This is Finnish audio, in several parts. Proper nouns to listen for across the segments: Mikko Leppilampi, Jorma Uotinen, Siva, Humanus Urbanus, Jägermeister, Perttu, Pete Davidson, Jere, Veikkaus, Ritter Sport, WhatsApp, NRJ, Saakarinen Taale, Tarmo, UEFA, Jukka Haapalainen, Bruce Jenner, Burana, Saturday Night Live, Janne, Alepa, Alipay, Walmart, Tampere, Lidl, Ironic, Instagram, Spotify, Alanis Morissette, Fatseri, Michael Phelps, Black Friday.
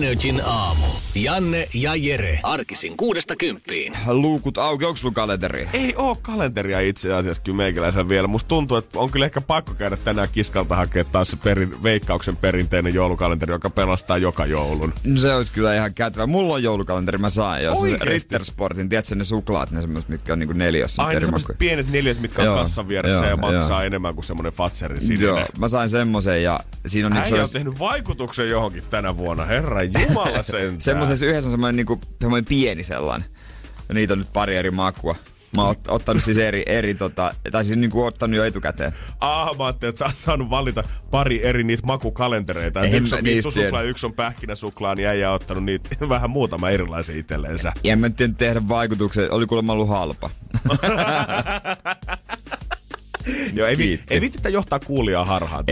NRJ:n aamu. Janne ja Jere. Arkisin 6–10. Luukut auki. Onko sulla kalenteri? Ei oo kalenteria itse asiassa kyllä meikäläisen vielä. Musta tuntuu, että on kyllä ehkä pakko käydä tänään Kiskalta hakea taas se Veikkauksen perinteinen joulukalenteri, joka pelastaa joka joulun. Se olisi kyllä ihan käytävä. Mulla on joulukalenteri, mä saan jo. Ritter Sportin, tiedätkö ne suklaat, ne semmoiset, mitkä on niinku neljössä. Aina semmoiset pienet neljöt, mitkä on kassan vieressä ja maksaa enemmän kuin semmoinen Fatserin sininen. Joo, mä sain semmoisen ja siinä on niinku se... Äijä on tehnyt vaikutuksen johonkin tänä vuonna, herran jumala sentään. Semmoisessa yhdessä on semmoinen, niinku, semmoinen pieni sellainen. Ja niitä on nyt pari eri makua. Mä oon ottanut siis ottanut jo etukäteen. Mä ajattelin, että sä oot saanut valita pari eri niitä makukalentereita. Yksi on viittosuklaa, yksi on pähkinäsuklaa, niin äijä on ottanut niitä vähän muutama erilaisia itsellensä. En mä tiedä tehdä vaikutuksen, oli kuulemma ollut halpa. Joo, ei viittitä johtaa kuulijaa harhaan.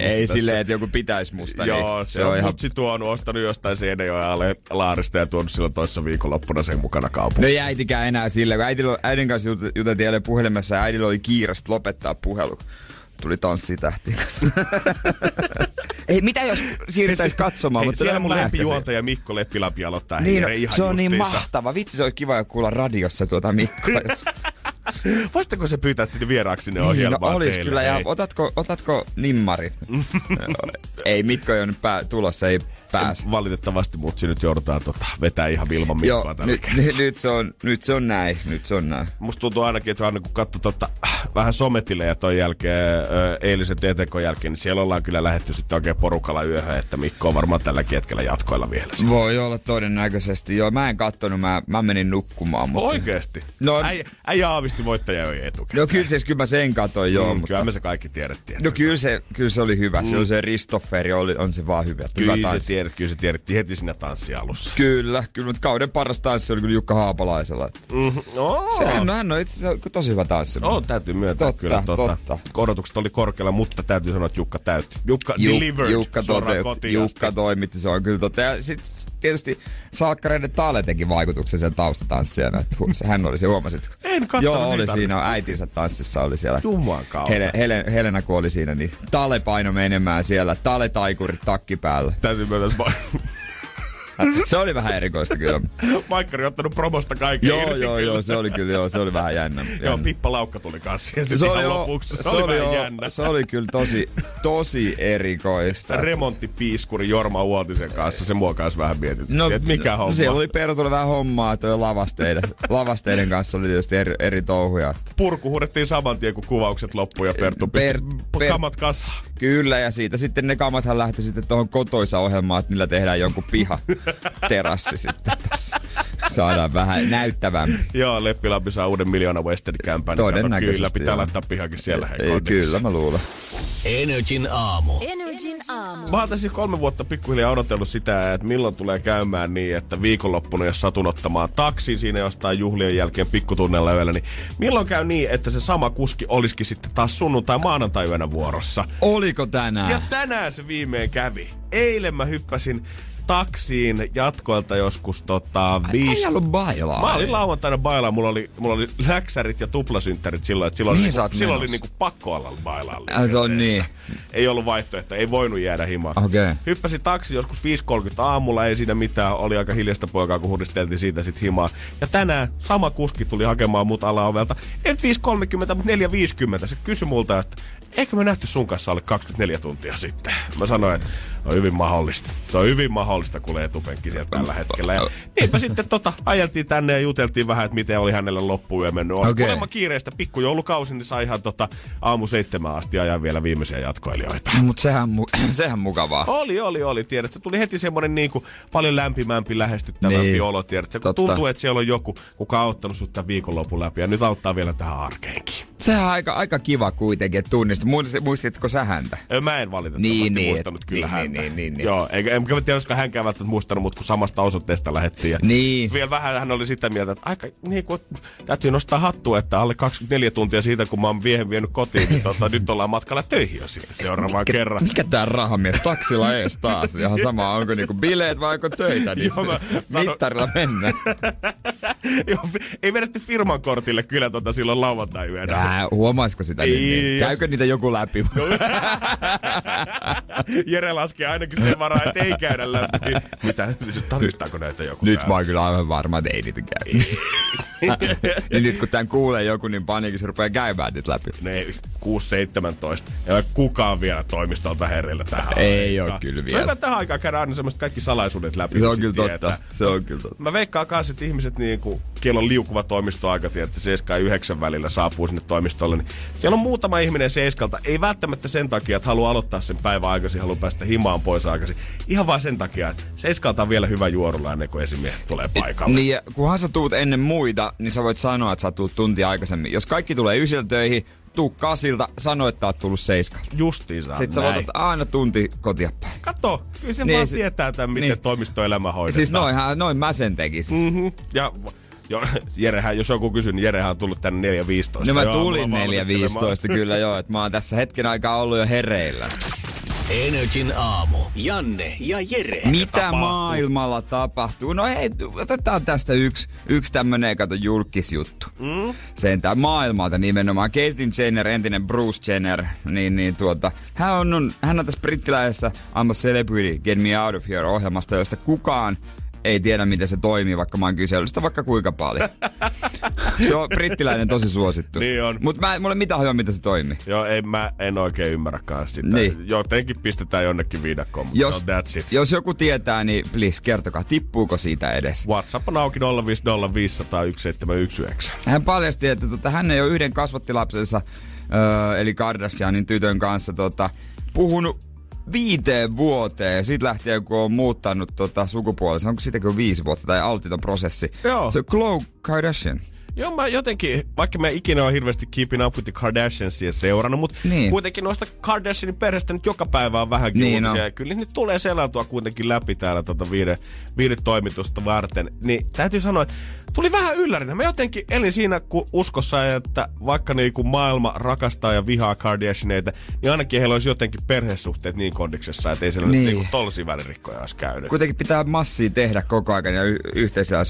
Ei silleen, että joku pitäis musta. Joo, niin, se on mutsi ihan... tuonut, ostanut jostain Seinäjoen laarista ja tuonut silloin toissa viikonloppuna sen mukana kaupungin. No ei äitikään enää silleen, kun äidin kanssa juteltiin eilen puhelimessa ja äidillä oli kiirestä lopettaa puhelu. Tuli tanssitähtiin kanssa. Ei, mitä jos siirrytäis katsomaan? Mutta siellä mun lempijuontaja Mikko Leppilampi aloittaa niin, heidän ihan se on justiinsa. Niin mahtava. Vitsi, se on kiva kuulla radiossa tuota Mikkoa. Voisitko se pyytää sinne vieraaksi sinne ohjelmaan? No olis kyllä. Ja otatko nimmari? Ei, Mikko ei ole nyt tulossa, ei pääse. Valitettavasti mutsi nyt joudutaan vetää ihan ilman Mikkoa tällä kertaa. Nyt se on näin. Musta tuntuu ainakin, että aina kun katsoo vähän sometilejä ton jälkeen, eilisen etenkon jälkeen, niin siellä ollaan kyllä lähdetty sitten oikein porukalla yöhön, että Mikko on varmaan tälläkin hetkellä jatkoilla vielä. Voi olla todennäköisesti. Joo, mä en kattonut, mä menin nukkumaan. Mutta... Oikeesti? No, äijä aavisti voittaja jo etukäteen. No kyllä, siis, kyllä mä sen katoin, joo. Mutta... Kyllä me se kaikki tiedettiin. No kyllä se oli hyvä. Se oli se Ristoferi, on se vaan hyvä. Kyllä se tiedettiin heti siinä tanssialussa. Kyllä, mutta kauden paras tanssi oli kyllä Jukka Haapalaisella. Hän on itse asiassa tosi hyvä tanssi. Täytyy myöntää kyllä. Totta. Odotukset oli korkealla, mutta täytyy sanoa, että Jukka täytti. Jukka delivered. Jukka toimitti, se on kyllä totta. Ja sitten tietysti Saakarinen Taale teki vaikutuksen sen taustatanssijana. Hän oli se, huomasitko? En kattanut. Joo, oli siinä äitinsä tanssissa, oli siellä. Jumankautta. Helena kun oli siinä, niin Taale paino menemään siellä. Taale taikurit takki päällä. Täytyy myöntää. Se oli vähän erikoista kyllä. Maikkari on ottanut promosta kaiken irti. Joo, se oli vähän jännä. Joo, Pippa Laukka tuli kanssa ja sitten lopuksi. Se oli jännä. Se oli kyllä tosi erikoista. Remonttipiiskuri Jorma Uotisen kanssa, se muokasi vähän mietittiin, että mikä homma. Siellä oli Pertulle vähän hommaa, toi lavasteiden kanssa oli tietysti eri touhuja. Purku huudettiin saman tien, kun kuvaukset loppui ja Perttu pisti kamat kasaan. Kyllä, ja siitä sitten ne kamathan lähti sitten tuohon kotoisa ohjelmaan, että niillä tehdään jonkun piha. Terassi sitten tässä. Saadaan vähän näyttävämpi. Joo, Leppilampi saa uuden miljoonan Western-kämpään. Todennäköisesti. Kyllä, pitää laittaa pihakin siellä. Kyllä, mä luulen. NRJ:n aamu. Mä oon tässä 3 vuotta pikkuhiljaa odotellut sitä, että milloin tulee käymään niin, että viikonloppuna, jos satun ottamaan taksin siinä jostain juhlien jälkeen pikkutunnella yöllä, niin milloin käy niin, että se sama kuski olisikin sitten taas sunnuntai maanantai yönä vuorossa? Oliko tänään? Ja tänään se viimein kävi. Eilen mä hyppäsin taksiin jatkoilta joskus 5. Ei ollut bailaa. Mä olin lauantaina bailaa. Mulla oli läksärit ja tuplasynttärit silloin. Silloin oli niinku pakko olla bailaa. Se on niin. Ei ollut vaihtoehto. Ei voinut jäädä himaan. Okay. Hyppäsin taksiin joskus 5.30 aamulla. Ei siinä mitään. Oli aika hiljaista poikaa, kun huristeltiin siitä sit himaa. Ja tänään sama kuski tuli hakemaan mut alaovelta. Ei 5.30, mutta 4.50. Se kysyi multa, että eikö me nähty sun kanssa alle 24 tuntia sitten? Mä sanoin, että on hyvin mahdollista. Se on hyvin mahdollista, kun etupenkki siellä tällä hetkellä. Ja niinpä sitten ajeltiin tänne ja juteltiin vähän, että miten oli hänelle loppuyö mennyt. Okay. Olemma kiireistä pikkujoulukausi, niin sai ihan aamu 7 asti ajan vielä viimeisiä jatkoilijoita. Mutta sehän mukavaa. Oli. Tiedät, se tuli heti semmoinen niinku paljon lämpimämpi, lähestyttävämpi olo. Tiedät, se kun tuntuu, että siellä on joku, kuka on auttanut sut tämän viikonlopun läpi. Ja nyt auttaa vielä tähän arkeenkin. Sehän on aika kiva kuitenkin, että tunnistut. Muistitko sä häntä? Mä en valitettavasti muistanut kyllä häntä. niin. Joo, enkä tiedä, koska hänkään välttämättä muistanut, mutta kun samasta osoitteesta lähettiin. Ja niin. Vielä vähän hän oli sitä mieltä, että aika, niin kun, täytyy nostaa hattua, että alle 24 tuntia siitä, kun mä oon miehen vienyt kotiin, niin nyt ollaan matkalla töihin jo siihen seuraavaan kerran. Mikä tää rahamies? Taksilla ees taas. Ihan sama, onko niinku bileet vai onko töitä, niin mittarilla mennään. Joo, ei vedetty firman kortille kyllä silloin lauantai yönä. Huomaisiko sitä niin? Käykö niitä joku läpi? Jere laski ainakin sen varaa, että ei käydä läpi. Mitä? Tarvistaako näitä joku? Nyt mä oon kyllä aivan varma, että ei niitä käy. Ja nyt kun tän kuulee joku, niin paniikissa rupeaa käymään nyt läpi. Ne 6.17. Ei ole kukaan vielä toimistolta herreillä tähän ei aikaan. Ole kyllä vielä. Se on hyvä tähän aikaan käydä aina semmoiset kaikki salaisuudet läpi. Se on kyllä totta. Se on kyllä totta. Mä veikkaan kanssa, että ihmiset niinku, kello on liukuva toimistoaika, tiedätkö, 7-9 välillä saapuu sinne toimistolle, niin siellä on muutama ihminen seiskalta. Ei välttämättä sen takia, että haluaa aloittaa sen päivän aikaisin, haluaa päästä himaan pois aikaisin. Ihan vaan sen takia, että seiskalta on vielä hyvä juorulla ennen kuin esimiehet tulee paikalle. Niin ja kunhan sä tuut ennen muita, niin sä voit sanoa, että sä tuut tuntia aikaisemmin. Jos kaikki tulee ysiltä töihin, tuu kasilta, sano, että oot tullut seiskalta. Justiinsa. Sitten sä voit aina tunti kotia päin. Kato, kyllä se niin, vaan tietää tämän, miten niin. Toimistoelämä hoidetaan. Siis noin mä sen tekisin. Mm-hmm. Ja Jerehän, jos joku kysyy, niin Jerehän on tullut tänne 4.15. No mä tulin 4.15 kyllä joo, että mä oon tässä hetken aikaa ollut jo hereillä. NRJ:n aamu. Janne ja Jere. Mitä maailmalla tapahtuu? No hei, otetaan tästä yksi tämmönen, kato, julkisjuttu. Mm? Sentään maailmalta nimenomaan. Caitlyn Jenner, entinen Bruce Jenner, hän on tässä brittiläisessä I'm a Celebrity, Get Me Out of Here -ohjelmasta, josta kukaan ei tiedä, miten se toimii, vaikka mä oon kysellyt sitä vaikka kuinka paljon. Se on brittiläinen tosi suosittu. Niin on. Mut mä en ole mitään hyvää, miten se toimii. Joo, mä en oikein ymmärräkään sitä. Niin. Jotenkin pistetään jonnekin viidakkoon, mutta jos, no, that's it. Jos joku tietää, niin please kertokaa, tippuuko siitä edes. WhatsApp on auki 050501719. Hän paljasti, että hän ei ole yhden kasvattilapsensa, eli Kardashianin tytön kanssa puhunut 5 vuoteen. Siitä lähtien, kun on muuttanut sukupuolensa. Onko siitäkin 5 vuotta tai altiton prosessi? Joo. Se on Khloe Kardashian. Joo, mä jotenkin, vaikka mä ikinä oon hirveästi Keeping Up with the Kardashiansia seurannut, mutta kuitenkin noista Kardashianin perheestä nyt joka päivä on vähänkin uutisia. Ja kyllä niitä tulee selautua kuitenkin läpi täällä viidetoimitusta varten. Niin täytyy sanoa, että tuli vähän yllärinä. Mä jotenkin elin siinä uskossa, että vaikka niinku maailma rakastaa ja vihaa Kardashianeita, niin ainakin heillä olisi jotenkin perhesuhteet niin kondiksessa, että ei siellä nyt niinku tollisia välirikkoja olisi käynyt. Kuitenkin pitää massia tehdä koko ajan ja yhteisillä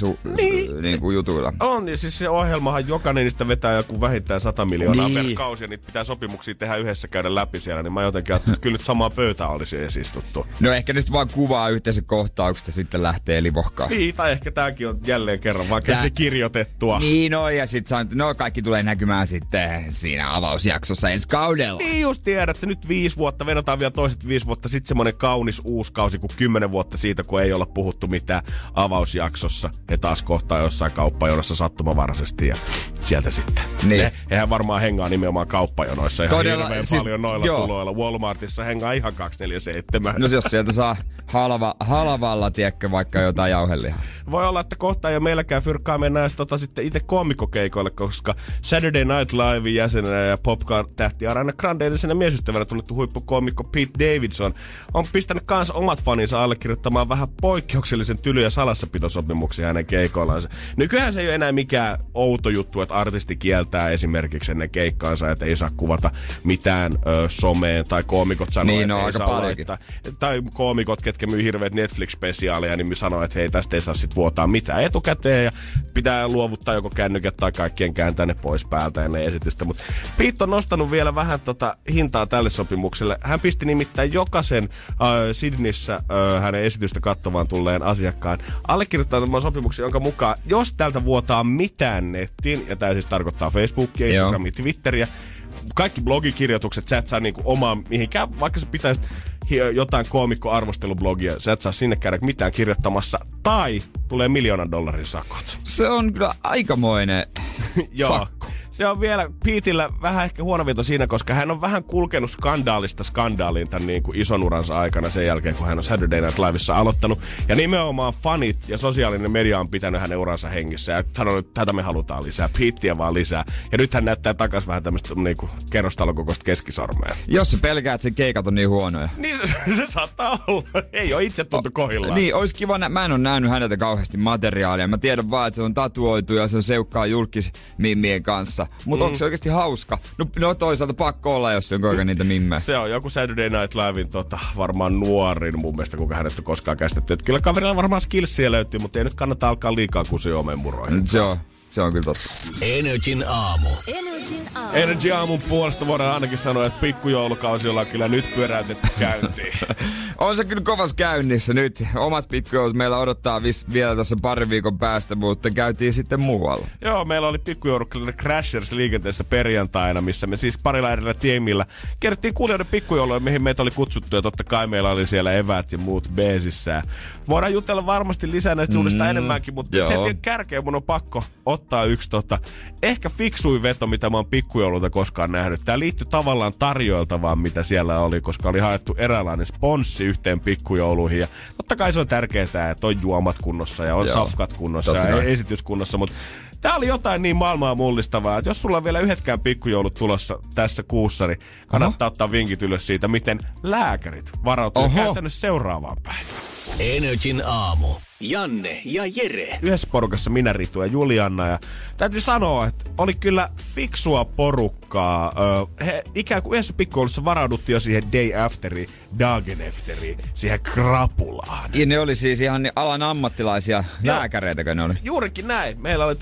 niinku jutuilla. On, niin siis se ohjelmahan jokainen niistä vetää joku vähintään 100 miljoonaa per kausi, ja niitä pitää sopimuksia tehdä yhdessä, käydä läpi siellä, niin mä jotenkin ajattelin, että kyllä nyt samaa pöytää olisi esistuttu. No ehkä niistä vaan kuvaa yhteisen kohtaukset ja sitten lähtee livohkaan. Niin, tai ehkä tääkin on jälleen kerran vaan se kirjoitettua. Niin on, ja sit kaikki tulee näkymään sitten siinä avausjaksossa ensi kaudella. Niin just tiedät, että nyt 5 vuotta, vedotaan vielä toiset 5 vuotta, sit semmonen kaunis uusi kausi, kun 10 vuotta siitä, kun ei olla puhuttu mitään avausjaksossa, ja taas kohtaa jossain kauppajonossa sattumavaraisesti. Ja sieltä sitten. Niin. Eihän varmaan hengaa nimenomaan kauppajonoissa ihan hirveän paljon noilla tuloilla. Walmartissa hengaa ihan 24/7. No jos sieltä saa halvalla, tiedätkö, vaikka jotain jauhelihaa. Voi olla, että kohta ei ole meilläkään fyrkkaa mennä sitten itse koomikokeikoille, koska Saturday Night Live jäsenenä ja popcorn-tähti Arana Grande-edellisenä miesystävänä tunnettu huippukoomikko Pete Davidson on pistänyt kans omat faninsa allekirjoittamaan vähän poikkeuksellisen tylyjä salassapitosopimuksia hänen keikoillansa. Nykyään se ei ole enää mikään outo juttu, että artisti kieltää esimerkiksi ennen keikkaansa, että ei saa kuvata mitään someen, tai koomikot sanoo, niin, että ei saa laittaa. Tai koomikot, ketkä myy hirveät Netflix-spesiaaleja, niin sanoo, että hei, tästä ei saa sit vuotaa mitään etukäteen, ja pitää luovuttaa joko kännykät tai kaikkien kääntää ne pois päältä ennen esitystä. Mutta Pete on nostanut vielä vähän hintaa tälle sopimukselle. Hän pisti nimittäin jokaisen Sydneyssä hänen esitystä katsomaan tulleen asiakkaan allekirjoittamaan sopimuksen, jonka mukaan, jos tältä vuotaa mitään nettiin, ja tämä siis tarkoittaa Facebookia, Instagramia, Twitteriä. Kaikki blogikirjoitukset, sä et saa niinku omaa mihinkään, vaikka se pitäisi jotain koomikko-arvostelublogia, sä et saa sinne käydä mitään kirjoittamassa, tai tulee $1 million sakot. Se on kyllä aikamoinen sakko. Se on vielä Petellä vähän ehkä huonovinto siinä, koska hän on vähän kulkenut skandaalista skandaaliin tämän niin kuin ison uransa aikana sen jälkeen, kun hän on Saturday Night Livessa aloittanut. Ja nimenomaan fanit ja sosiaalinen media on pitänyt hänen uransa hengissä. Ja hän on, että tätä me halutaan lisää, Pettiä vaan lisää. Ja nyt hän näyttää takas vähän tämmöistä niin kuin kerrostalokokoista keskisormea. Jos sä pelkäät, että sen keikat on niin huonoja. Niin se saattaa olla. Ei ole itse tuntu kohillaan. Niin, olisi kiva. Mä en ole nähnyt häneltä kauheasti materiaalia. Mä tiedän vaan, että se on tatuoitu ja se on seukkaa julkismimmien kanssa. Mutta onko se oikeasti hauska? No toisaalta pakko olla, jos se on koikaan niitä mimmejä. Se on joku Saturday Night Livein varmaan nuorin mun mielestä, kuka hänestä on koskaan käsitetty. Et kyllä kaverilla varmaan skillsiä löytyy, mutta ei nyt kannata alkaa liikaa kusia omeen muroihin. Se on kyllä totta. NRJ:n aamun puolesta voidaan ainakin sanoa, että pikkujoulukausi ollaan kyllä nyt pyöräytetty käyntiin. On se kyllä kovas käynnissä nyt. Omat pikkujoulut meillä odottaa vielä tuossa pari viikon päästä, mutta käytiin sitten muualla. Joo, meillä oli pikkujoulukkainen Crashers liikenteessä perjantaina, missä me siis parilla edellä tiemillä kerrottiin kuulijoiden pikkujouluja, mihin meitä oli kutsuttu. Ja totta kai meillä oli siellä eväät ja muut beesissä. Voidaan jutella varmasti lisää näistä suunnista enemmänkin, mutta heti kärkeen mun on pakko ottaa yksi ehkä fiksuin veto, mitä mä oon pikkujoululta koskaan nähnyt. Tää liittyy tavallaan tarjoiltavaan, mitä siellä oli, koska oli haettu eräänlainen sponssi yhteen pikkujouluihin. Ja totta kai se on tärkeää, että on juomat kunnossa ja on safkat kunnossa ja esitys kunnossa, mutta tää oli jotain niin maailmaa mullistavaa, että jos sulla on vielä yhdetkään pikkujoulut tulossa tässä kuussa, niin kannattaa ottaa vinkit ylös siitä, miten lääkärit varautuvat käytännössä seuraavaan päin. NRJ:n aamu. Janne ja Jere. Yhdessä porukassa minä, Ritu ja Julianna. Ja täytyy sanoa, että oli kyllä fiksua porukkaa. He ikään kuin yhdessä pikkujoulussa varauduttiin jo siihen day afteriin, dagen afteriin, siihen krapulaan. Ja ne oli siis ihan alan ammattilaisia lääkäreitäkö ne oli? Juurikin näin. Meillä oli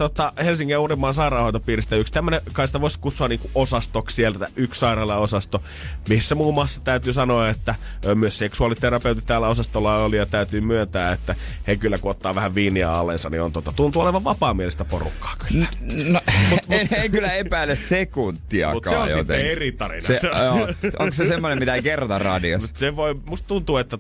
Helsingin ja Uudenmaan sairaanhoitopiiristä yksi tämmönen, kai sitä voisi kutsua niinku osastoksi sieltä, yksi sairaalaosasto, missä muun muassa täytyy sanoa, että myös seksuaaliterapeutti täällä osastolla oli ja täytyy myöntää, että he kyllä kun ottaa vähän viiniä alleensa, niin on tuntuu olevan vapaamielistä porukkaa kyllä. No, en kyllä epäile sekuntiakaan. Mutta se on joten sitten eri tarina. Onko se semmoinen, mitä ei kerrota radiossa? Musta tuntuu, että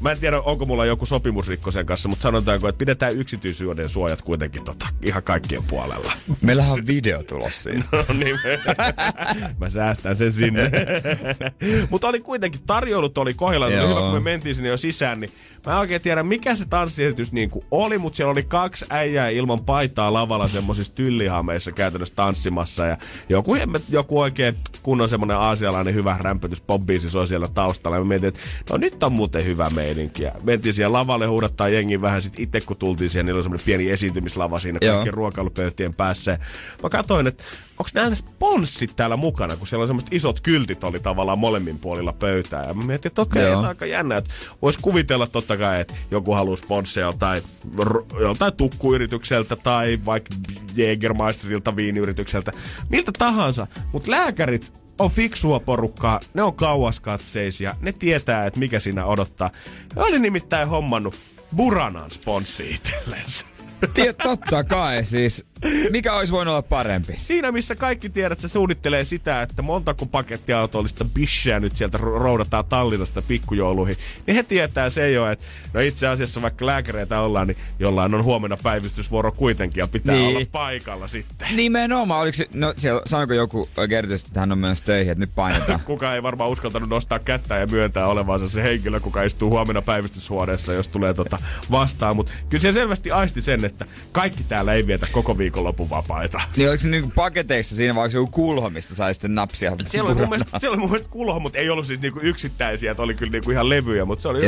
mä en tiedä, onko mulla joku sopimusrikko sen kanssa, mutta sanotaanko, että pidetään yksityisyyden suojat kuitenkin ihan kaikkien puolella. Meillähän on video tulossa siinä. No niin. Mä säästän sen sinne. Mutta oli kuitenkin, tarjoulut oli kohdalla. Oli hyvä, kun me mentiin sinne jo sisään, niin mä en oikein tiedä, mikä se tanssiesitys niin kuin oli, mutta siellä oli kaksi äijää ilman paitaa lavalla semmoisissa tyllihameissa käytännössä tanssimassa. Ja joku oikein kunnon semmoinen aasialainen hyvä rämpötys pop-biisi soi siellä taustalla. Ja mä mietin, että no nyt on muuten hyvä meininki. Ja mentiin siellä lavalle, huudattaa jengi vähän. Sitten itse kun tultiin siihen, niillä oli semmoinen pieni esiintymislava siinä kaikkien ruokailupöytien päässä. Mä katsoin, että onko nämä sponssit täällä mukana, kun siellä on semmoiset isot kyltit oli tavallaan molemmin puolilla pöytää. Ja mä mietin, että okei, on aika jännä, että voisi kuvitella totta kai, että joku haluaa sponsseja joltain tukkuyritykseltä tai vaikka Jägermeisterilta, viiniyritykseltä, miltä tahansa, mutta lääkärit on fiksua porukkaa, ne on kauaskatseisia, ne tietää, että mikä siinä odottaa. Ne oli nimittäin hommannut Buranan sponssi itsellensä. Totta kai siis. Mikä olisi voinut olla parempi? Siinä missä kaikki tiedät, se suunnittelee sitä, että montako pakettiautollista bisheä nyt sieltä roudataan Tallinnasta pikkujouluihin, niin he tietää se jo, että no itse asiassa vaikka lääkäreitä ollaan, niin jollain on huomenna päivystysvuoro kuitenkin ja pitää olla paikalla sitten. Nimenomaan. Oliko se, no siellä, sanoiko joku kertyisesti, että hän on myös töihin, että nyt painetaan? Kukaan ei varmaan uskaltanut nostaa kättään ja myöntää olevansa se henkilö, kuka istuu huomenna päivystyshuoneessa, jos tulee vastaan, mutta kyllä se selvästi aisti sen, että kaikki täällä ei vietä koko viikonlopun vapaita. Niin oliko se niinku paketeissa siinä vai oliko se joku kulho, mistä sai sitten napsia? Siellä oli mun mielestä kulho, mutta ei ollut siis niinku yksittäisiä, että oli kyllä niinku ihan levyjä, mutta se oli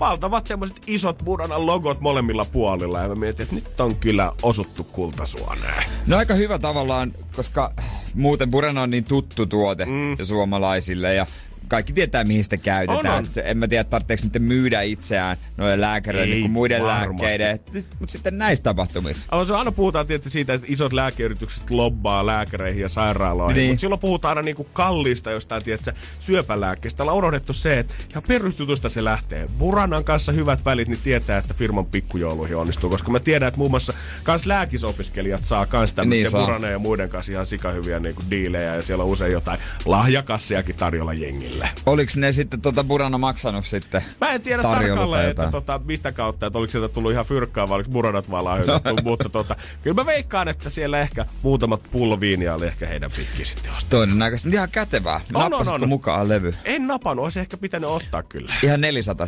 valtavat semmoiset isot Buranan logot molemmilla puolilla ja mä mietin, että nyt on kyllä osuttu kultasuoneen. No aika hyvä tavallaan, koska muuten Burana on niin tuttu tuote suomalaisille ja kaikki tietää, mihin sitä käytetään. On. En mä tiedä, tarvitseeko niiden myydä itseään noille lääkäreille niin kuin muiden lääkkeiden. Mutta sitten näissä tapahtumissa. Aina puhutaan tietysti siitä, että isot lääkeyritykset lobbaa lääkäreihin ja sairaaloihin. Niin. Mutta silloin puhutaan aina niinku kalliista jostain syöpälääkkeistä. Täällä on unohdettu se, että ihan perustutusta se lähtee. Buranan kanssa hyvät välit, niin tietää, että firman pikkujouluihin onnistuu. Koska mä tiedän, että muun muassa kans lääkisopiskelijat saa kans tämmöisiä Buraneja ja muiden kanssa ihan sikahyviä niinku diilejä. Ja siellä on usein jotain lahjakassejakin tarjolla jengille. perille. Oliko ne sitten Burana maksanut sitten? Mä en tiedä tarkalleen, että mistä kautta, että oliko sieltä tullut ihan fyrkkaa vai oliko Buranat vaan lahjoitettu, mutta kyllä mä veikkaan, että siellä ehkä muutamat pullo viiniä oli ehkä heidän pitkin sitten ostaa. Todennäköisesti, mutta ihan kätevää. Nappasitko mukaan levy? En napannut, olisi ehkä pitänyt ottaa kyllä. Ihan 400.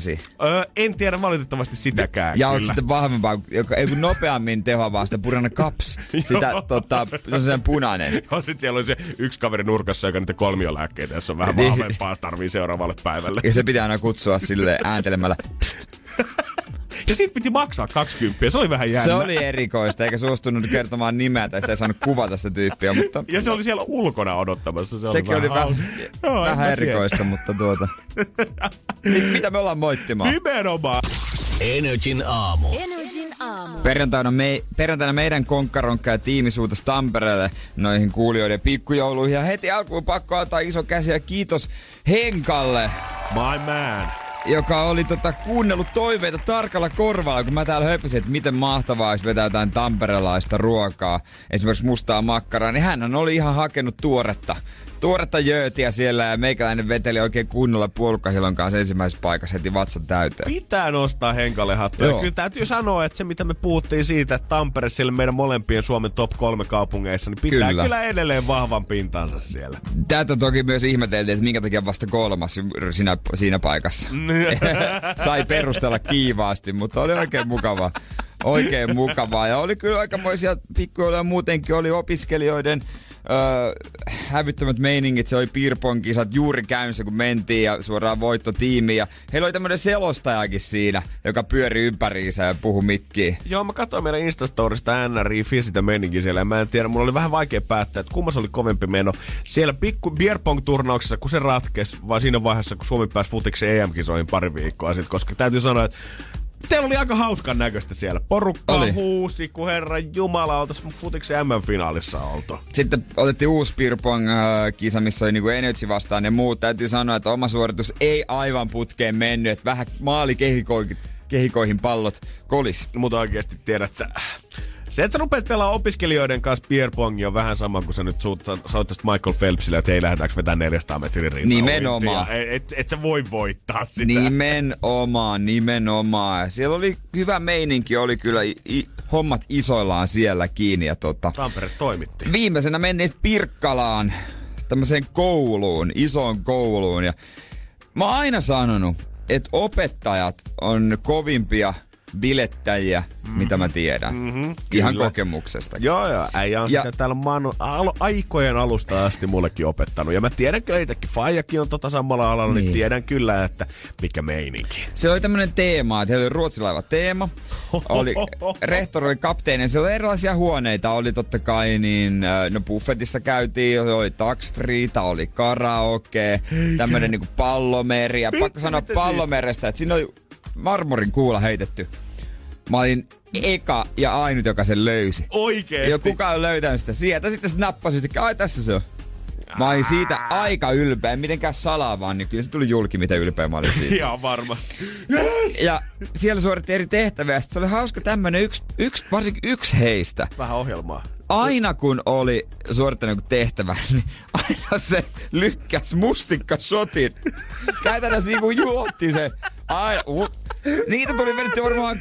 En tiedä valitettavasti sitäkään. Ja olet sitten vahvempaa, joka ei nopeammin tehoa vaan sitä Burana Caps, sitä sen punainen. Joo, sit siellä oli se yksi kaveri nurkassa, joka nyt kolmiolääkkeitä, jos on vähän vahvempaa, tarvii seuraavalle päivälle. Ja se pitää aina kutsua sille ääntelemällä. Ja siitä piti maksaa 20, se oli vähän jännä. Se oli erikoista, eikä suostunut kertomaan nimeä tai sitä ei saanut kuvata sitä tyyppiä. Mutta... Ja se oli siellä ulkona odottamassa. Se sekin oli vähän erikoista, mutta Mitä me ollaan moittimaan? Nimenomaan. NRJ:n aamu. Perjantaina meidän konkkaronkka ja tiimi suutas Tampereelle noihin kuulijoiden pikkujouluihin. Ja heti alkuun pakko antaa iso käsi ja kiitos Henkalle. My man. Joka oli kuunnellut toiveita tarkalla korvalla, kun mä täällä höpisin, että miten mahtavaa olisi vetää jotain tamperelaista ruokaa, esimerkiksi mustaa makkaraa, niin hän oli ihan hakenut tuoretta jöötiä siellä ja meikäläinen veteli oikein kunnolla puolukkahilon kanssa ensimmäisessä paikassa heti vatsan täyteen. Pitää nostaa Henkalle hattua. Kyllä täytyy sanoa, että se mitä me puhuttiin siitä, että Tampere siellä meidän molempien Suomen top 3 kaupungeissa, niin pitää kyllä edelleen vahvan pintansa siellä. Tätä toki myös ihmeteltiin, että minkä takia vasta kolmas siinä paikassa. Sai perustella kiivaasti, mutta oli oikein mukavaa. Oikein mukavaa. Ja oli kyllä aikamoisia pikkujouluja muutenkin. Oli opiskelijoiden hävyttömät meiningit. Se oli pirponkisat juuri käynnissä, kun mentiin ja suoraan voittotiimiin. Ja heillä oli tämmönen selostajakin siinä, joka pyöri ympäriinsä ja puhui mikkiin. Joo, mä katsoin meidän Instastorista NRJ sitä meininkiä siellä. Ja mä en tiedä, mulla oli vähän vaikea päättää, että kummas oli kovempi meno. Siellä pikku beerpong-turnauksessa, kun se ratkesi, vai siinä vaiheessa, kun Suomi pääsi futiksen EM-kisoihin pari viikkoa sitten. Koska täytyy sanoa, että teillä oli aika hauskan näköistä siellä. Porukka huusi, kun herran jumala oltaisiin futiksen MM-finaalissa oltu. Sitten otettiin uusi pirpong-kisa, missä oli niinku Energy vastaan ja muut. Täytyy sanoa, että oma suoritus ei aivan putkeen mennyt. Että vähän maalikehikoihin pallot kolis. Mutta oikeasti tiedät sä... Se, että rupeat pelaamaan opiskelijoiden kanssa pierpongia on vähän sama kuin sä nyt soittaisit Michael Phelpsille, että ei lähdetäänkö vetää 400 metrin rintaan. Nimenomaan. Et sä voi voittaa sitä. Nimenomaan. Siellä oli hyvä meininki, oli kyllä hommat isoillaan siellä kiinni. Ja Tampere toimitti. Viimeisenä menneet Pirkkalaan, tämmöiseen kouluun, isoon kouluun. Ja mä oon aina sanonut, että opettajat on kovimpia bilettäjiä, mitä mä tiedän. Ihan kokemuksesta. Joo. Äijä on sitä täällä aikojen alusta asti mullekin opettanut. Ja mä tiedän kyllä itsekin. Faijakin on samalla alalla, niin tiedän kyllä, että mikä meininki. Se oli tämmönen teema, että heillä oli ruotsilaiva teema. Rehtori oli kapteeni. Siellä oli erilaisia huoneita. Oli totta kai buffetissa käytiin. Oli taksfriita, oli karaoke. Tämmönen niinku pallomeri. Ja pakko sanoa pallomerestä, että siinä oli marmorin kuula heitetty. Mä olin eka ja ainut, joka sen löysi. Oikeesti? Ja kukaan ei löytänyt sitä sieltä. Sitten se nappasi yhtäkkiä. Ai, tässä se on. Mä olin siitä aika ylpeä. En mitenkään salaa, vaan niin kyllä se tuli julki, miten ylpeä mä olin siitä. Ihan varmasti. Yes! Ja siellä suoritti eri tehtäviä. Sitten se oli hauska tämmönen varsinkin yksi heistä. Vähän ohjelmaa. Aina kun oli suorittanut tehtävän, niin aina se lykkäs mustikkasotin. Käytännössä niin kuin juotti se. Niitä tuli mennyt varmaan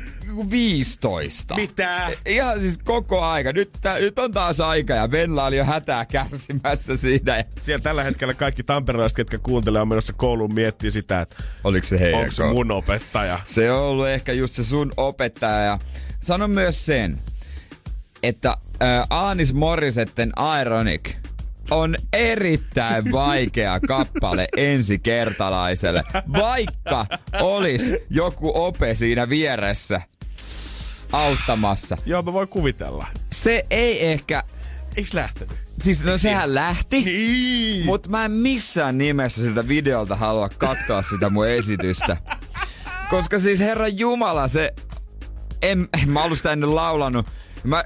15. Mitä? Ihan siis koko aika. Nyt on taas aika ja Venla oli jo hätää kärsimässä siinä. Siellä tällä hetkellä kaikki tamperelaiset, ketkä kuuntelee, on menossa kouluun miettii sitä, että oliko se heidän onko mun opettaja. Se on ollut ehkä just se sun opettaja. Sano myös sen, että Alanis Morissetten Ironic on erittäin vaikea kappale ensikertalaiselle, vaikka olisi joku ope siinä vieressä auttamassa. Joo, mä voin kuvitella. Se ei ehkä... Eiks lähtenyt? Siis sehän lähti, niin. Mutta mä en missään nimessä siltä videolta halua katsoa sitä mun esitystä. Koska siis herran jumala se... En mä ollut sitä ennen laulanut. Mä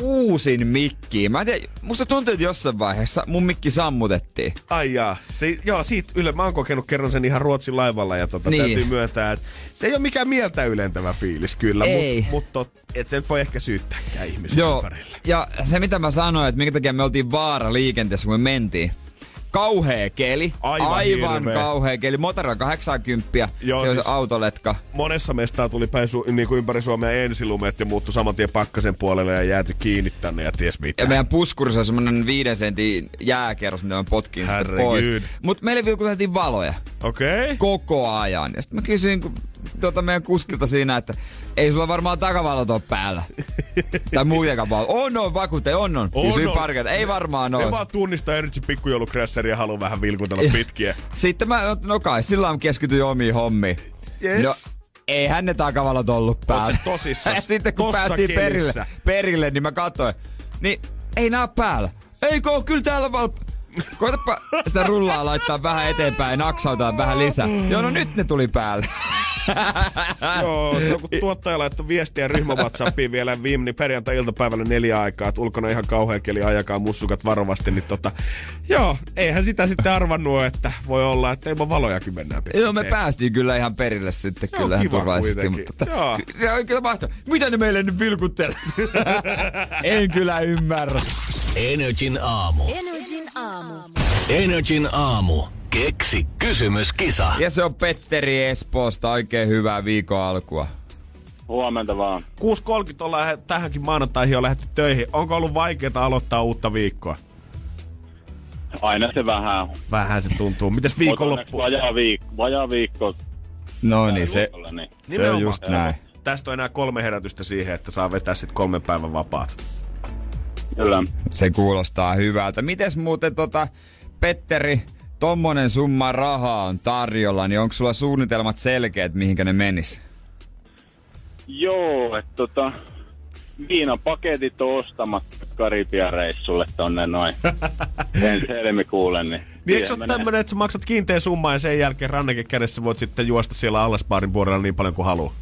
huusin mikkiin. Mä en tiedä, musta tuntuu, että jossain vaiheessa mun mikki sammutettiin. Ai jaa. Siitä Yle, mä oon kokenut kerran sen ihan Ruotsin laivalla ja niin. Täytyy myöntää, että se ei ole mikään mieltä ylentävä fiilis kyllä, mutta et se nyt voi ehkä syyttääkään ihmisiä ympärillä. Ja se mitä mä sanoin, että minkä takia me oltiin vaaraliikenteessä, kun me mentiin, Kauhea keli. Aivan kauhea keli. Motara 80. Joo, se on siis autoletka. Monessa mestaa tuli päin niin kuin ympäri Suomea ensilumet ja muuttui saman tien pakkasen puolelle ja jääty kiinni tänne ja ties mitä. Ja meidän puskurissa on semmonen 5 sentin jääkerros, mitä mä potkin sitä pois. Mut meille vilkuteltiin valoja. Okei. Okay. Koko ajan. Ja sit mä kysyin meidän kuskilta siinä, että ei sulla varmaan takavalot oo päällä. Tai muutenkaan valot. On, vakuute, on. Kysyin pari, ei varmaan oo. Ne vaan tunnistaa erityisesti pikkujoulut-krässäriä ja haluan vähän vilkutella pitkiä. Sitten mä, kai, sillä on keskityin omiin hommiin. Yes. No, eihän ne takavalot ollut päällä. Tosissaan. Sitten kun päästiin perille, niin mä katsoin. Niin, ei nää päällä. Eikö oo, kyllä täällä vaan. Koetapa sitä rullaa laittaa vähän eteenpäin ja naksautaan vähän lisää. Joo, no nyt ne tuli päälle. Joo, se on kun tuottaja laittoi viestiä ryhmäwhatsappiin vielä viime, niin perjantai-iltapäivällä 4 aikaa, että ulkona ihan kauhea keli, ajakaa mussukat varovasti, niin joo, eihän sitä sitten arvannut, että voi olla, että ilman valojakin mennään pitää. Joo, me päästiin kyllä ihan perille sitten, kyllä ihan turvallisesti. Mutta se on kyllä mahtavaa. Mitä ne meille nyt vilkuttelee? En kyllä ymmärrä. NRJ:n aamu. NRJ:n aamu. Keksi kysymyskisa. Ja se on Petteri Espoosta. Oikein hyvää viikon alkua. Huomenta vaan. 6.30 ollaan tähänkin maanantaihin on lähdetty töihin. Onko ollut vaikeeta aloittaa uutta viikkoa? Aina se vähän. Vähän se tuntuu. Mites viikonloppu? Vajaa viikko. No niin, se on just näin. Tästä on enää 3 herätystä siihen, että saa vetää sit 3 päivän vapaat. Kyllä. Se kuulostaa hyvältä. Mites muuten Petteri, tommonen summa rahaa on tarjolla, niin onko sulla suunnitelmat selkeät, mihinkä ne menis? Joo, että viinapaketit on ostamatta Karibian reissulle tonne noin. En helmikuulle, niin. Niin eikö ole tämmönen, että sä maksat kiinteä summaa ja sen jälkeen ranneke kädessä voit sitten juosta siellä allasbaarin puolella niin paljon kuin haluaa?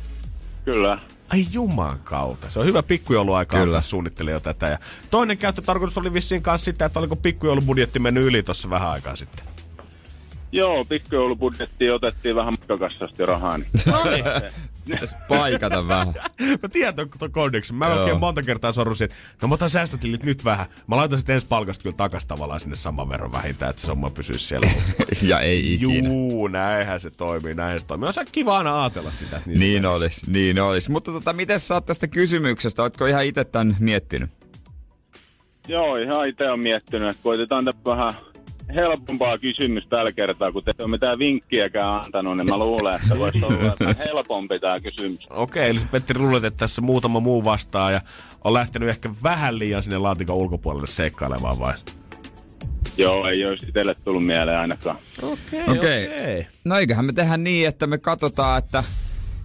Kyllä. Ai juman kautta. Se on hyvä pikkujouluaika. Kyllä. Suunnittelin jo tätä. Ja toinen käyttötarkoitus oli vissiin kanssa sitä, että oliko pikkujoulubudjetti mennyt yli tossa vähän aikaa sitten. Joo, pikkujoulubudjettiin otettiin vähän matkakassasta rahaa. Niin. Pitäis paikata vähän. Mä tiedän ton kondeksi. Mä oikein monta kertaa sorrusin, että mä otan säästötilit nyt vähän. Mä laitan sitten ensi palkasta kyllä takas tavallaan sinne saman verran vähintään, että se somma pysyisi siellä. Ja ei ikinä. Juu, näinhän se toimii. On se kiva aina ajatella sitä. Niin olisi. Mutta miten sä oot tästä kysymyksestä? Ootko ihan ite tän miettinyt? Joo, ihan ite on miettinyt. Koitetaan tätä vähän helpompaa kysymys tällä kertaa, kun te ei ole mitään vinkkiäkään antanut, niin mä luulen, että voisi olla helpompi tämä kysymys. Okei, eli Petteri luulet, että tässä muutama muu vastaa ja on lähtenyt ehkä vähän liian sinne laatikon ulkopuolelle seikkailemaan vai? Joo, ei olisi itselle tullut mieleen ainakaan. Okei. No eiköhän me tehdään niin, että me katsotaan, että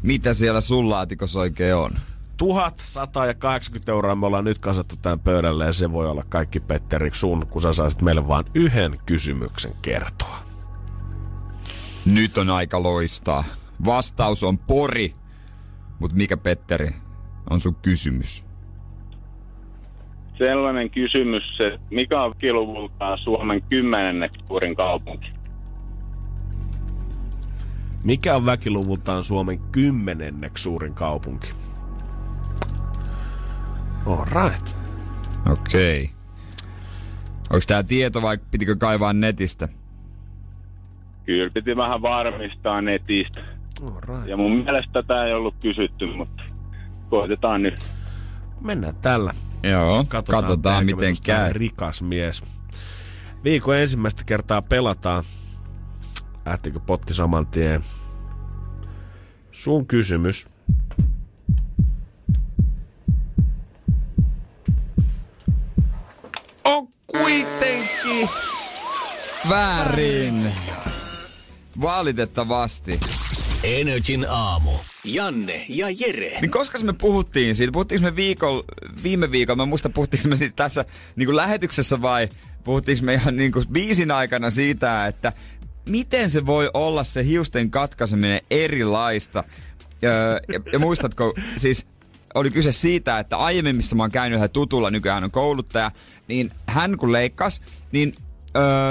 mitä siellä sun laatikossa oikein on. 1,180 euroa me ollaan nyt kasattu tämän pöydälle ja se voi olla kaikki Petteri sun, kun sä saisit meille vaan 1 kysymyksen kertoa. Nyt on aika loistaa. Vastaus on Pori. Mut mikä Petteri on sun kysymys? Sellainen kysymys, että mikä on kiluvultaan Suomen 10. suurin kaupunki? Mikä on väkiluvultaan Suomen 10. suurin kaupunki? Alright. Okei. Okay. Onko tää tieto vai pitikö kaivaa netistä? Kyllä piti vähän varmistaa netistä. Alright. Ja mun mielestä tää ei ollut kysytty, mutta koitetaan nyt. Mennään tällä. Joo, katsotaan miten käy. Rikas mies. Viikon ensimmäistä kertaa pelataan. Lähtikö potti saman tien? Sun kysymys. On kuitenkin väärin. Valitettavasti. NRJ:n aamu. Janne ja Jere. Niin koska me puhuttiin siitä? Puhuttiinko me viime viikolla? Mä muistan, puhuttiinko me siitä tässä niin lähetyksessä vai puhuttiinko me ihan niin biisin aikana siitä, että miten se voi olla se hiusten katkaiseminen erilaista? Ja muistatko siis... Oli kyse siitä, että aiemmin missä mä oon käynyt yhä tutulla, nykyään on kouluttaja, niin hän kun leikkasi, niin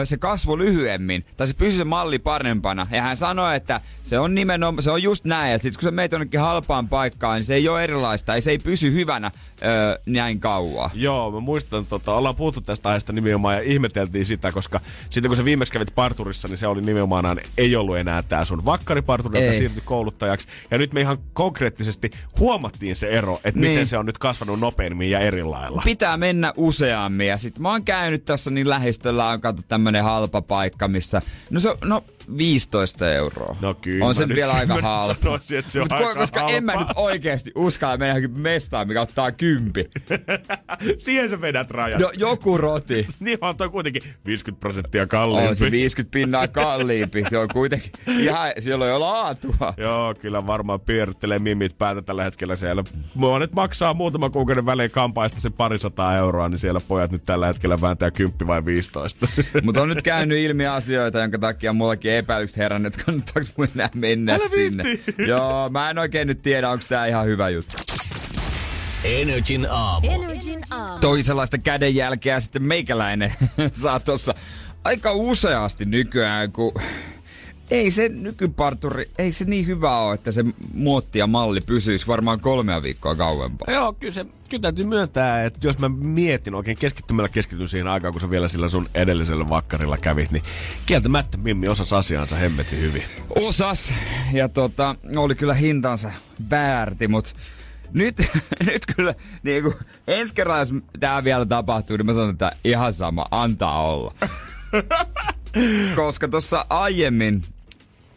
se kasvoi lyhyemmin, tai se pysyi se malli parempana. Ja hän sanoi, että se on nimenomaan, se on just näin, että sit kun sä meet jonnekin halpaan paikkaan, niin se ei ole erilaista, ja se ei pysy hyvänä näin kauan. Joo, mä muistan, ollaan puhuttu tästä aiheesta nimenomaan, ja ihmeteltiin sitä, koska sitten kun sä viimeksi kävit parturissa, niin se oli nimenomaan, ei ollut enää tää sun vakkariparturi, joka siirtyi kouluttajaksi. Ja nyt me ihan konkreettisesti huomattiin se ero, että niin, miten se on nyt kasvanut nopeammin ja eri lailla. Pitää mennä useammin, ja sit mä oon käynyt tässä niin lähistöllä, on kato tämmönen halpa paikka, missä, no se on, no 15 €. No kyllä. On se vielä aika halpa. Sanoisin, että se on aika halpa. Koska en mä nyt oikeesti uskalla mennä johonkin mestaan, mikä ottaa 10. Siihen sä vedät rajan. No joku roti. Niin on toi kuitenkin 50% kalliimpi. On se 50% kalliimpi. Se on kuitenkin ihan, siellä on jo laatua. Joo, kyllä varmaan pyörittelee mimit päätä tällä hetkellä siellä. Monet maksaa muutama kuukauden välein kampaista se 200 €, niin siellä pojat nyt tällä hetkellä vääntää 10 vai 15. Mutta on nyt käynyt ilmi asioita, jonka takia mullakin epäilykset herännyt, että kannattaako mun enää mennä sinne. Joo, mä en oikein nyt tiedä, onko tää ihan hyvä juttu. NRJ:n aamu. Toisenlaista kädenjälkeä sitten meikäläinen saa tossa aika useasti nykyään, kun ei se nykyparturi, ei se niin hyvä ole, että se muotti ja malli pysyisi varmaan 3 viikkoa kauempaa. Joo, kyllä se... Kyllä täytyy myöntää, että jos mä mietin oikein keskityn siihen aikaan, kun sä vielä sillä sun edellisellä vakkarilla kävit, niin kieltämättä mimmi osasi asiaansa hemmetin hyvin. Osas! Ja oli kyllä hintansa väärti, mut nyt kyllä niinku ensi kerran, jos tää vielä tapahtuu, niin mä sanon, että ihan sama, antaa olla. Koska tossa aiemmin...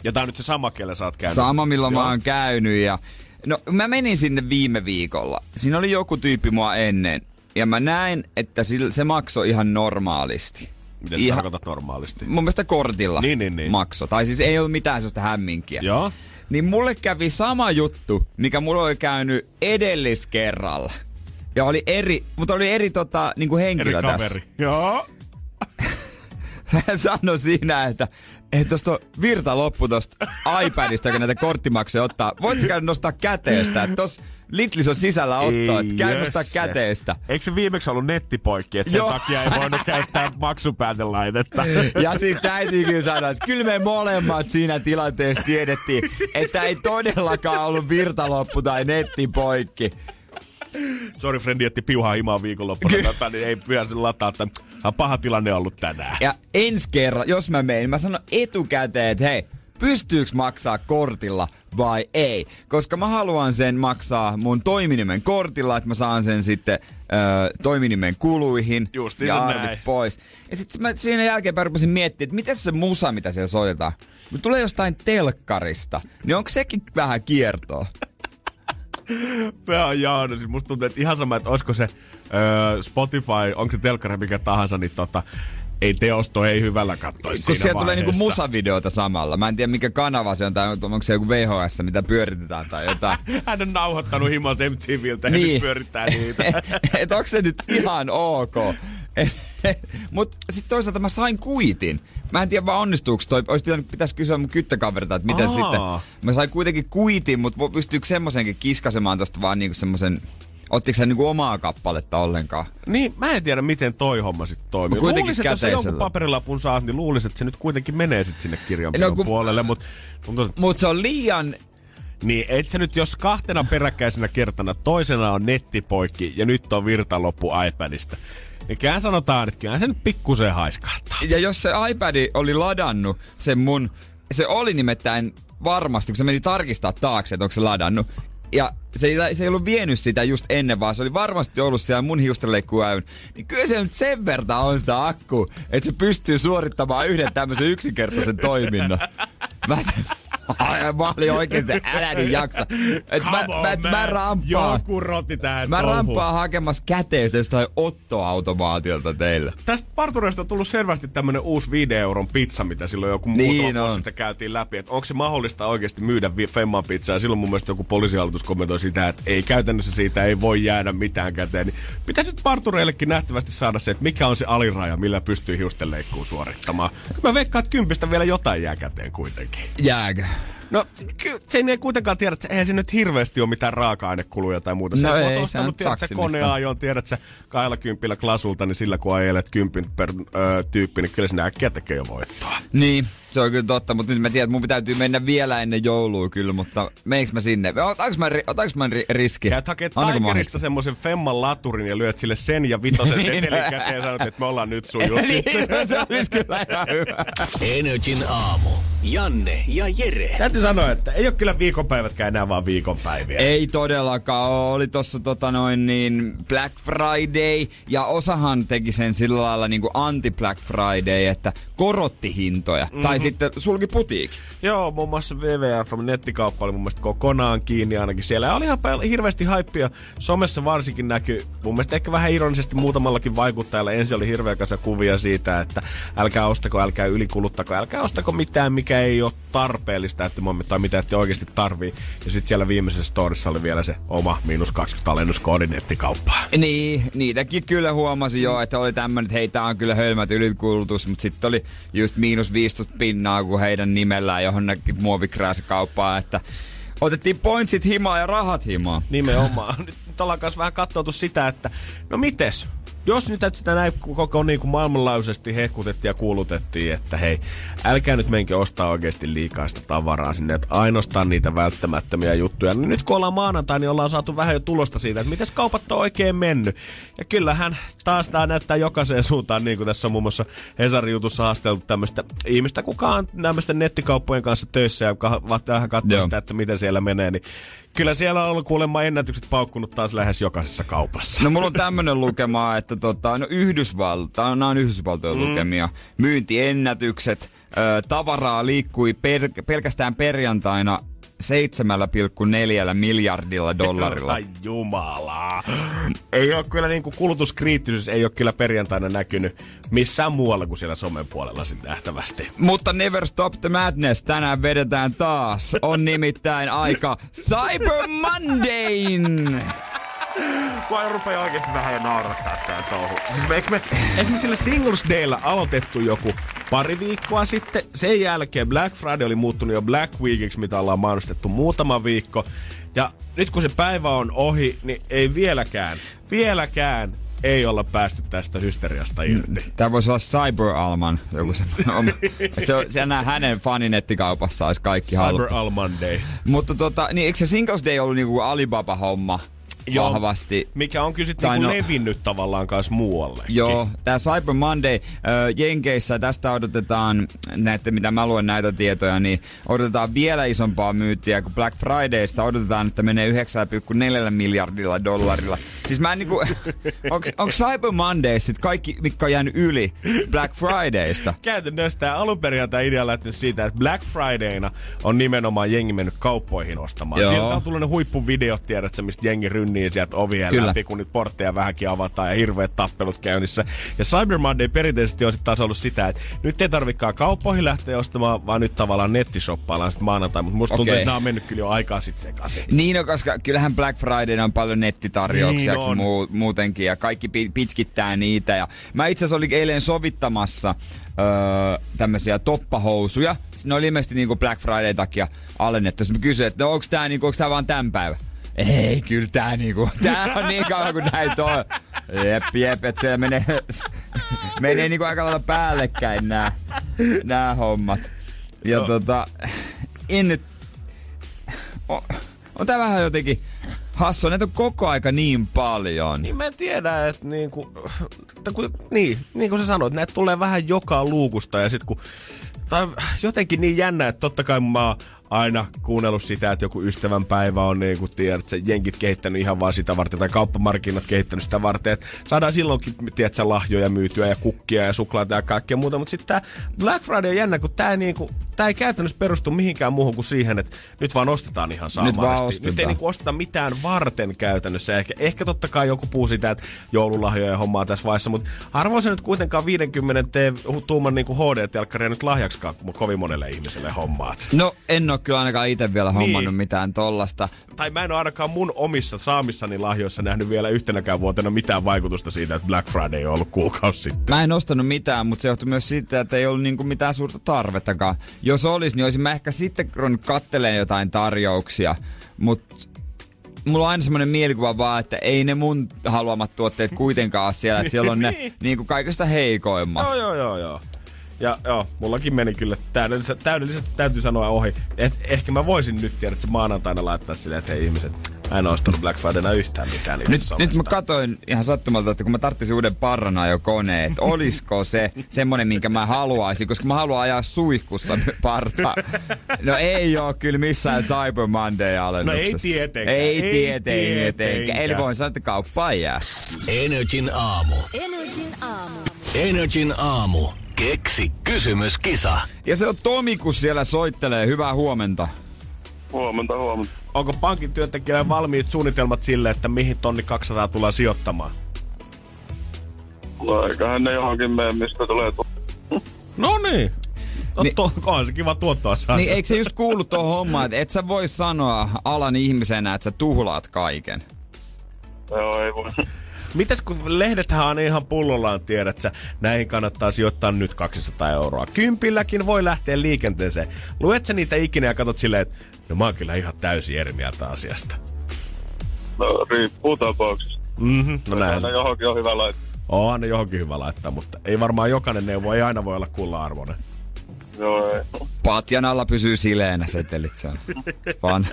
Ja tää on nyt se sama, kelle sä oot käynyt. Sama, milloin mä oon käynyt ja... No mä menin sinne viime viikolla. Siinä oli joku tyyppi mua ennen. Ja mä näin, että se maksoi ihan normaalisti. Miten sä tarkoitat normaalisti? Mun mielestä kortilla niin. Maksoi. Tai siis ei ollut mitään sellaista hämminkiä. Joo. Niin mulle kävi sama juttu, mikä mulla oli käynyt edelliskerralla. Ja oli eri, mutta oli eri niinku henkilö eri tässä. Eri kaveri. Joo. Hän sanoi siinä, että tuosta virta loppu tuosta iPadista, joka näitä korttimaksuja ottaa. Voitko käydä nostaa käteestä? Tuossa Lidlis on sisällä ottaa, että käy nostaa käteestä. Eikö se viimeksi ollut nettipoikki, että sen takia ei voinut käyttää maksupäätelaitetta? Ja siis täytyykin sanoa, että kyllä me molemmat siinä tilanteessa tiedettiin, että ei todellakaan ollut virta loppu tai nettipoikki. Sori, frendi, etti piuhaa himaa viikonloppuna. Niin ei pyhä sen lataa, että paha tilanne on ollut tänään. Ja ensi kerran, jos mä menen, mä sanon etukäteen, että hei, pystyykö maksaa kortilla vai ei? Koska mä haluan sen maksaa mun toiminimen kortilla, että mä saan sen sitten toiminimen kuluihin. Justiin ja arvit pois. Ja sitten mä siinä jälkeen rupesin miettimään, että miten se musa, mitä siellä soitetaan, kun tulee jostain telkkarista, niin onko sekin vähän kiertoa? Mä oon Jaana, siis musta tuntuu, että ihan sama, että olisiko se Spotify, onko se telkkari mikä tahansa, niin ei teosto, ei hyvällä kattoisi siinä siellä vaiheessa. Tulee niinku musavideoita samalla. Mä en tiedä mikä kanava se on, tai onko se joku VHS, mitä pyöritetään tai jotain. Hän on nauhoittanut himas MTViltä ja nyt pyörittää niitä. että onko se nyt ihan ok? Mut sit toisaalta mä sain kuitin. Mä en tiedä vaan onnistuuko toi. Pitäis kysyä mun kyttäkaverilta, että miten sitten. Mä sain kuitenkin kuitin, mut pystyykö semmosenkin kiskasemaan tosta vaan niinku semmosen... Ottiko sä niinku omaa kappaletta ollenkaan? Niin, mä en tiedä miten toi homma sit toimii. Luulisin, että jos sä jonkun paperilapun saat, niin luulisin, että se nyt kuitenkin menee sit sinne kirjanpidon puolelle. Mut se on liian... Niin, et sä nyt jos kahtena peräkkäisenä kertana toisena on nettipoikki ja nyt on virtaloppu iPadista. Niin kyllähän sanotaan, että kyllähän se nyt pikkusen haiskahtaa. Ja jos se iPad oli ladannut sen mun... Se oli nimittäin varmasti, kun se meni tarkistaa taakse, että onko se ladannut... Ja se ei ollut vienyt sitä just ennen, vaan se oli varmasti ollut siellä mun hiustenleikkuuäyn. Niin kyllä se nyt sen verran on sitä akkua, että se pystyy suorittamaan yhden tämmöisen yksinkertaisen toiminnan. Mä olin oikeesti, älä niin jaksa. Mä rampaan. Joku rotti tähän touhuun. Mä rampaan hakemassa käteistä jostain ottoautomaatiolta teillä. Tästä partureista on tullut selvästi tämmönen uusi 5 € pizza, mitä silloin joku muutama vuosi sitten käytiin läpi. Että onko se mahdollista oikeesti myydä femman pizzaa? Silloin mun mielestä joku poliisihallitus kommentoi sitä, että ei käytännössä siitä ei voi jäädä mitään käteen. Niin pitäisi nyt partureillekin nähtävästi saada se, että mikä on se aliraja, millä pystyy hiustenleikkuun suorittamaan. Mä veikkaan, että 10 € vielä jotain jää käteen kuitenkin. Jääkö? No, sen ei kuitenkaan tiedä, että eihän se nyt hirveästi ole mitään raaka-ainekuluja tai muuta. No ei, oot ostanut, se on saksimista. Koneajoon, tiedät sä, 20 klasulta, niin sillä kun ajelet 10 per tyyppi, niin kyllä sinä äkkiä tekee jo voittoa. Niin, se on kyllä totta, mutta nyt mä tiedän, että mun täytyy mennä vielä ennen joulua kyllä, mutta meneekö mä sinne? Otanko mä riski? Käyt hakee Tigerista semmoisen femman laturin ja lyöt sille sen ja vitosen niin, setelin käteen ja sanot, että me ollaan nyt sun juttu. Niin, se olisi kyllä ihan hyvä. NRJ:n aamu. Janne ja Jere. Täytyy sanoa, että ei ole kyllä viikonpäivätkään enää vaan viikonpäiviä. Ei todellakaan. Oli tossa Black Friday ja osahan teki sen sillä lailla niinku anti-Black Friday, että korotti hintoja. Mm-hmm. Tai sitten sulki putiikin. Joo, muun muassa WWF-nettikauppa oli mun mielestä kokonaan kiinni ainakin siellä. Ja oli ihan hirveästi haippia. Somessa varsinkin näkyy, mun mielestä ehkä vähän ironisesti muutamallakin vaikuttajalla. Ensin oli hirveä kanssa kuvia siitä, että älkää ostako, älkää ylikuluttako, älkää ostako mitään, mikä ei ole tarpeellista, että tai mitä ette oikeasti tarvii. Ja sitten siellä viimeisessä storissa oli vielä se oma -20 alennuskoodi nettikauppaan. Niin, niitäkin kyllä huomasin jo, että oli tämmöinen, että hei, tää on kyllä hölmät ylikulutus, mutta sitten oli just -15% kuin heidän nimellään johonkin muovikrääsikauppaan, että otettiin pointsit himaa ja rahat himaa. Nimenomaan. Nyt ollaan kanssa vähän katsottu sitä, että no mites? Jos nyt sitä näin koko niin kuin maailmanlaajuisesti hehkutettiin ja kuulutettiin, että hei, älkää nyt menkö ostaa oikeasti liikaa sitä tavaraa sinne, että ainoastaan niitä välttämättömiä juttuja. Niin nyt kun ollaan maanantai, niin ollaan saatu vähän jo tulosta siitä, että mites kaupat on oikein mennyt. Ja kyllähän taas tää näyttää jokaiseen suuntaan, niin kuin tässä on muun muassa Hesarin jutussa haasteltu tämmöistä ihmistä, kukaan nämmöisten nettikauppojen kanssa töissä ja vähän katsoo sitä, että miten siellä menee, niin kyllä siellä on ollut kuulemma ennätykset paukkunut taas lähes jokaisessa kaupassa. No mulla on tämmönen lukema, että nämä on Yhdysvaltojen lukemia. Myyntiennätykset, tavaraa liikkui pelkästään perjantaina 7,4 miljardilla dollarilla. Ai jumalaa. Ei ole kyllä niin kuin kulutuskriittisyys ei ole kyllä perjantaina näkynyt missään muualla kuin siellä somen puolella sitten nähtävästi. Mutta never stop the madness. Tänään vedetään taas. On nimittäin aika Cyber Mondayn. Mua rupeaa oikeesti vähän jo naurattaa tää touhu. Siis eikö me sillä Singles Daylla aloitettu joku pari viikkoa sitten? Sen jälkeen Black Friday oli muuttunut jo Black Weekiksi, mitä ollaan mainostettu muutama viikko. Ja nyt kun se päivä on ohi, niin ei vieläkään ei olla päästy tästä hysteriasta irti. Tää voisi olla Cyber-Alman. Se nää hänen faninettikaupassa olisi kaikki haluttu. Cyber-Alman Day. Mutta niin eikö se Singles Day ollut niinku Alibaba-homma? Joo, mikä on kyllä sitten niinku levinnyt tavallaan kanssa muuallekin. Joo, tää Cyber Monday Jenkeissä, tästä odotetaan, näette mitä mä luen näitä tietoja, niin odotetaan vielä isompaa myytiä kuin Black Fridaysta, odotetaan, että menee 9,4 miljardilla dollarilla. Siis mä en niinku, onks Cyber Monday sit kaikki, mikä on jäänyt yli Black Fridaysta? Käytännössä tää alunperin tää idea lähtenyt siitä, että Black Fridayna on nimenomaan jengi mennyt kauppoihin ostamaan. Joo. Sieltä on tullut ne huippuvideot, tiedätkö, mistä jengi niin sieltä ovien läpi, kun nyt portteja vähänkin avataan ja hirveät tappelut käynnissä. Ja Cyber Monday perinteisesti on sitten taas ollut sitä, että nyt ei tarvikaan kauppoihin lähteä ostamaan, vaan nyt tavallaan nettishoppaillaan sitten maanantai. Mutta musta tuntuu, että nämä on mennyt kyllä jo aikaa sitten sekaisin. Niin on, koska kyllähän Black Friday on paljon nettitarjouksia niin muutenkin ja kaikki pitkittää niitä. Ja mä itse asiassa olin eilen sovittamassa tämmöisiä toppahousuja. Ne oli ilmeisesti niin kuin Black Friday takia alennettu. Sitten mä kysyin, että no, onko tää vaan tämän päivän? Ei, kyllä tää on niin kauan kuin näitä on. Jep, että siellä menee niinku aika lailla päällekkäin nää hommat. Ja no. En nyt... On tää vähän jotenkin... Hasso, näitä on koko aika niin paljon. Niin mä tiedän, että niin kuin sä sanoit, näitä tulee vähän joka luukusta ja sit kun... Tai jotenkin niin jännä, että totta kai mä oon aina kuunnellut sitä, että joku ystävänpäivä on niin kuin tiedät, se jenkit kehittänyt ihan vaan sitä varten, tai kauppamarkkinat kehittänyt sitä varten, että saadaan silloinkin, tiedät sä, lahjoja myytyä ja kukkia ja suklaata ja kaikkea muuta, mutta sitten tää Black Friday on jännä, kun tää ei käytännössä perustu mihinkään muuhun kuin siihen, että nyt vaan ostetaan ihan samanlaisesti. Nyt ei niinku osteta mitään varten käytännössä. Ehkä totta kai joku puu sitä, että joululahjoja ja hommaa tässä vaiheessa, mutta harvoin se nyt kuitenkaan 50 tuuman niin kuin HD-telkkaria nyt lahjaksikaan kovin monelle ihmiselle hommaat. No en oo kyllä ainakaan itse vielä hommannut mitään tollasta. Tai mä en ole ainakaan mun omissa saamissani lahjoissa nähnyt vielä yhtenäkään vuotena mitään vaikutusta siitä, että Black Friday on ollut kuukausi sitten. Mä en ostanut mitään, mutta se johtui myös siitä, että ei ollut niinku mitään suurta tarvettakaan. Jos olisi, niin olisin mä ehkä sitten ruvennut kattelemaan jotain tarjouksia, mutta mulla on aina semmoinen mielikuva vaan, että ei ne mun haluamat tuotteet kuitenkaan ole siellä, että siellä on ne niinku kaikista heikoimmat. Joo. Ja joo, mullakin meni kyllä täydellisesti täytyy sanoa ohi. Ehkä mä voisin nyt tiedä, että maanantaina laittaa silleen, että hei ihmiset, mä en ostanut Black Fridayna yhtään mitään. Nyt mä katsoin ihan sattumalta, että kun mä tarttisin uuden Paranajo-koneen, että olisiko se semmonen, minkä mä haluaisin, koska mä haluan ajaa suihkussa partaa. No ei oo kyllä missään Cyber Monday-alennuksessa. No ei tietenkään. Eli voin sanoa, että kauppaan jää. NRJ:n aamu. Keksi kysymyskisa. Ja se on Tomi, kun siellä soittelee. Hyvää huomenta. Huomenta. Onko pankin työntekijällä valmiit suunnitelmat sille, että mihin tonni 200 tulee sijoittamaan? Eiköhän ne johonkin mene, mistä tulee Noniin. On se kiva tuottaa saada. Niin eikö se just kuulu tuohon hommaan, että et sä voi sanoa alan ihmisenä, että sä tuhlaat kaiken? Joo, ei voi. Mitäs kun lehdethän on ihan pullollaan, tiedät sä, näihin kannattaa sijoittaa nyt 200 euroa. Kympilläkin voi lähteä liikenteeseen. Luet sä niitä ikinä ja katot silleen, että no mä oon kyllä ihan täysin eri mieltä asiasta. No riippuu tapauksesta. No näin. Johonkin on hyvä laittaa. Onhan ne johonkin hyvä laittaa, mutta ei varmaan jokainen neuvo, ei aina voi olla kullanarvoinen. Joo ei. Patjan alla pysyy sileenä setelit se on.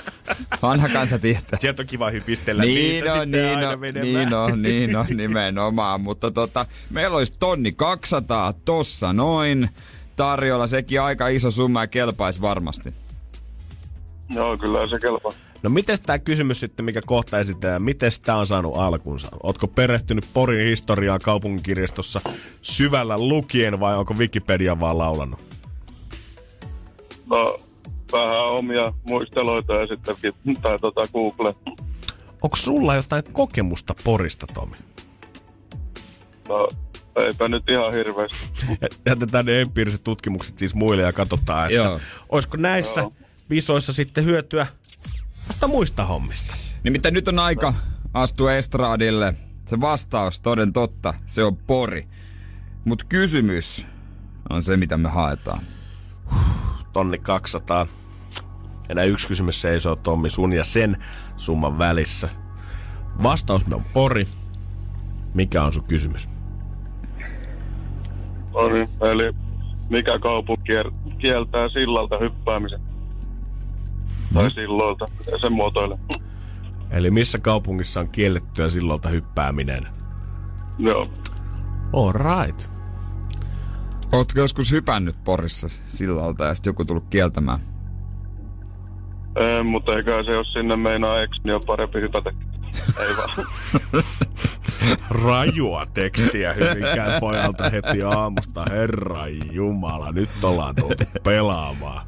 Vanha kansa tietää. Sieltä on kiva hypistellä. Niin on, nimenomaan. Mutta meillä olisi 1200 tossa noin. Tarjolla sekin aika iso summa ja kelpaisi varmasti. Joo, kyllä se kelpaa. No mites tää kysymys sitten, mikä kohta esitetään, mites tää on saanut alkunsa? Ootko perehtynyt Porin historiaa kaupunkikirjastossa syvällä lukien vai onko Wikipedia vaan laulanut? No, vähän omia muisteloita ja sitten tai Google. Onko sulla jotain kokemusta Porista, Tomi? No, eipä nyt ihan hirveästi. Jätetään ne empiiriset tutkimukset siis muille ja katsotaan, että olisiko näissä visoissa sitten hyötyä muista hommista. Nimittäin nyt on aika astua estraadille. Se vastaus toden totta, se on Pori. Mut kysymys on se, mitä me haetaan. 1200. Enää yksi kysymys seisoo, Tommi, sun ja sen summan välissä. Vastaus on Pori. Mikä on sun kysymys? Pori, eli mikä kaupunki kieltää sillalta hyppäämisen? Tai sillalta, sen muotoilee. Eli missä kaupungissa on kiellettyä sillalta hyppääminen? Joo. All right. Ootko joskus hypännyt Porissa sillalta ja sitten joku tullut kieltämään? Ei, mutta eiköhän se, jos sinne meinaa eks, niin on parempi hypätäkin. Ei vaan. Rajua tekstiä Hyvinkään pojalta heti aamusta. Herra Jumala, nyt ollaan tultu pelaamaan.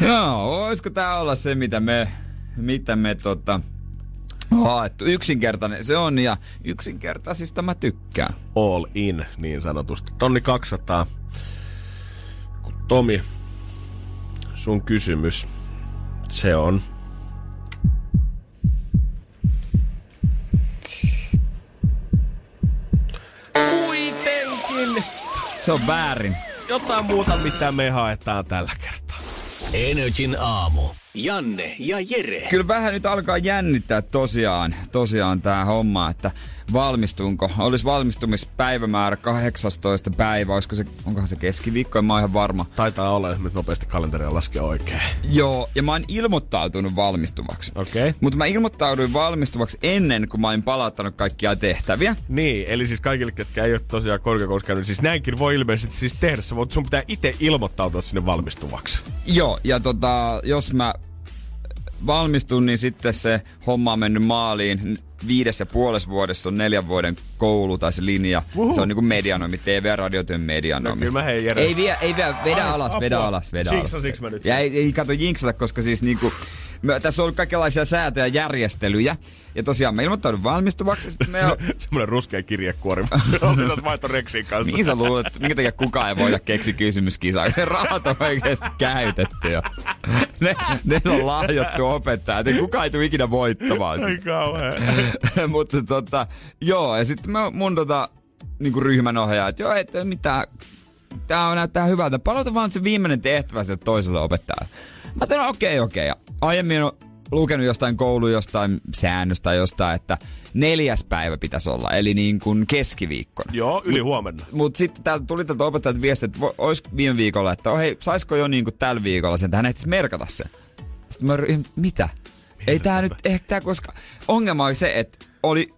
Joo, olisiko tää olla se, mitä me haettu. Yksinkertainen se on ja yksinkertaisista mä tykkään. All in, niin sanotusti. 1200. Tomi, sun kysymys, se on. Kuitenkin. Se on väärin. Jotain muuta, mitä me haetaan tällä kertaa. NRJ:n aamu. Janne ja Jere. Kyllä vähän nyt alkaa jännittää tosiaan tää homma, että valmistunko. Olisi valmistumispäivämäärä 18. päivä, onkohan se keskiviikko, en mä oon ihan varma. Taitaa olla, jos nyt nopeasti kalenteria laskee oikein. Joo, ja mä oon ilmoittautunut valmistuvaksi. Okei. Mutta mä ilmoittauduin valmistuvaksi ennen, kuin mä olin palauttanut kaikkia tehtäviä. Niin, eli siis kaikille, ketkä ei ole tosiaan korkeakoulussa käynyt, siis näinkin voi ilmeisesti siis tehdä, mutta sun pitää itse ilmoittautua sinne valmistuvaksi. Joo, ja jos mä valmistun, niin sitten se homma on mennyt maaliin. 5,5 vuodessa on 4 vuoden koulu tai se linja. Uhuh. Se on niinku medianomi, TV- ja radiotyön medianomi. No, ei vielä, vedä alas. Siksi mä nyt. Ja ei kato jinksata, koska siis niinku Tässä on ollut kaikenlaisia säätöjä ja järjestelyjä. Ja tosiaan mä ilmoittaudun valmistuvaksi. Semmoinen ruskea kirjekuori. Olet vaihto Rexin kanssa. Niin sä luulet, minkä takia kukaan ei voida keksi kysymyskisaa. Ne rahat on oikeasti käytetty jo. Ne on lahjottu opettajat. Kukaan ei tule ikinä voittamaan. Ei kauhean. Mutta joo. Ja sitten mun niinku ryhmänohjaa, että joo, että mitään. Tää näyttää hyvältä. Palauta vaan se viimeinen tehtävä sieltä toiselle opettajalle. Mä tein, okei. Aiemmin on lukenut jostain kouluun, jostain säännöstä, jostain, että 4. päivä pitäisi olla, eli niin kuin keskiviikkona. Joo, yli huomenna. Mutta sitten täältä tuli tältä opettajalta viesti, että olisiko viime viikolla, että hei, saisiko jo niin kuin tällä viikolla sen, että hän ehtisi merkata sen. Sitten mä ryhdyin, mitä? Ei tää nyt ehkä, koska ongelma oli se, että oli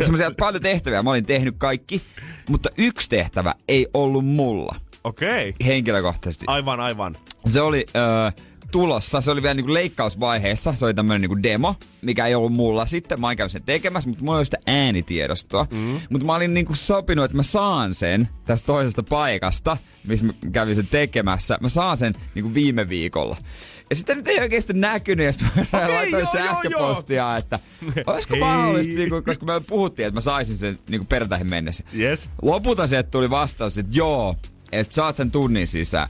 semmoisia paljon tehtäviä, mä olin tehnyt kaikki, mutta yksi tehtävä ei ollut mulla. Okei. Henkilökohtaisesti. Aivan. Se oli tulossa, se oli vielä niinku leikkausvaiheessa, se oli tämmönen niinku demo, mikä ei ollut mulla sitten, mä oon käynyt sen tekemässä, mutta mulla ei ole sitä äänitiedostoa. Mm. Mutta mä olin niinku sopinut, että mä saan sen tästä toisesta paikasta, missä mä kävin sen tekemässä, mä saan sen niinku viime viikolla. Ja sitten nyt ei oikeesti näkynyt, ja sitten mä laitoin sähköpostia, että olisiko mahdollista, niinku, koska me puhuttiin, että mä saisin sen niinku perintaihin mennessä. Yes. Lopulta sieltä tuli vastaus, että joo, että saat sen tunnin sisään.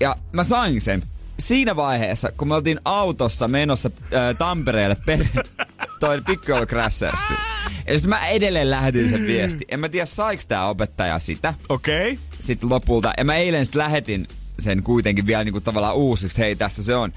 Ja mä sain sen. Siinä vaiheessa, kun me oltiin autossa menossa Tampereelle toi Piccolo Crashersiin. Ja sitten mä edelleen lähetin sen viesti. En mä tiedä, saiks tää opettaja sitä. Okei. Okay. Sitten lopulta. Ja mä eilen sitten lähetin sen kuitenkin vielä niinku tavallaan uusiksi. Hei, tässä se on.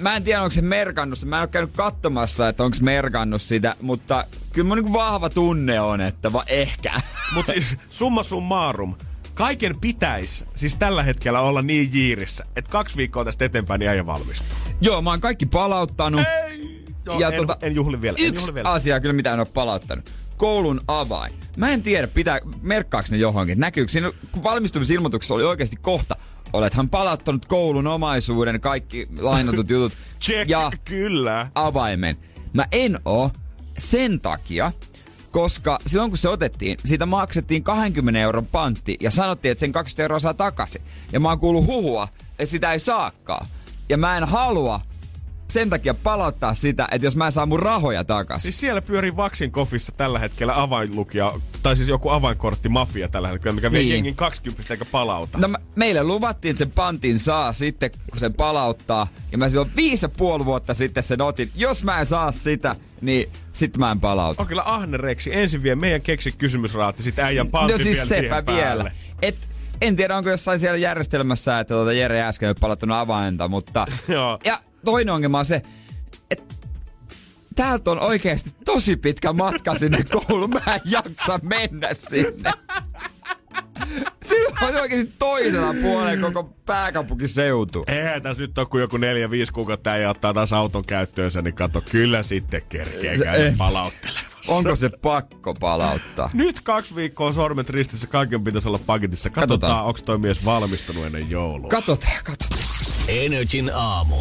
Mä en tiedä, onko se merkannut sitä. Mä en oo käynyt katsomassa, että onko merkannut sitä. Mutta kyllä mun niinku vahva tunne on, että ehkä. Mut siis summa summarum. Kaiken pitäisi siis tällä hetkellä olla niin jiirissä, että 2 viikkoa tästä eteenpäin niin ei valmistuu. Joo, mä oon kaikki palauttanut. Ei! Joo, ja en juhli vielä. Yksi asia kyllä mitä en ole palauttanut. Koulun avain. Mä en tiedä, merkkaaks ne johonkin. Näkyykö siinä, kun valmistumisilmoituksessa oli oikeasti kohta. Olethan palauttanut koulun omaisuuden, kaikki lainatut jutut. Check, ja kyllä. Avaimen. Mä en oo sen takia. Koska silloin kun se otettiin, siitä maksettiin 20 € pantti ja sanottiin, että sen 20 € saa takaisin. Ja mä oon kuullut huhua, että sitä ei saakaan. Ja mä en halua sen takia palauttaa sitä, että jos mä en saa mun rahoja takaisin. Siis siellä pyörii Vaksin Kofissa tällä hetkellä avainlukija, tai siis joku avainkorttimafia tällä hetkellä, mikä vie jengin 20 eikä palauta. No meille luvattiin, että sen pantin saa sitten, kun sen palauttaa. Ja mä silloin 5,5 vuotta sitten sen otin. Jos mä en saa sitä, niin sit mä en palauta. On kyllä ahnereksi. Ensin vie meidän keksi kysymysraatti, sit äijän pantti vielä siihen päälle. No siis sepä vielä. En tiedä, onko jossain siellä järjestelmässä, että Jere äsken ei palauttanut avainta, mutta joo. Ja toinen ongelma on se, että täältä on oikeesti tosi pitkä matka sinne kouluun. Mä en jaksa mennä sinne. Siinä on oikeesti toisella puolella koko pääkaupunkiseutu. Eihän tässä nyt ole kuin joku 4-5 kuukautta ja ottaa taas auton käyttöönsä, niin kato, kyllä sitten kerkeä käydä palauttelemassa. Onko se pakko palauttaa? Nyt 2 viikkoa sormet ristissä, kaiken pitäisi olla paketissa. Katsotaan, onko toi mies valmistunut ennen joulua. Katsotaan. NRJ:n aamu.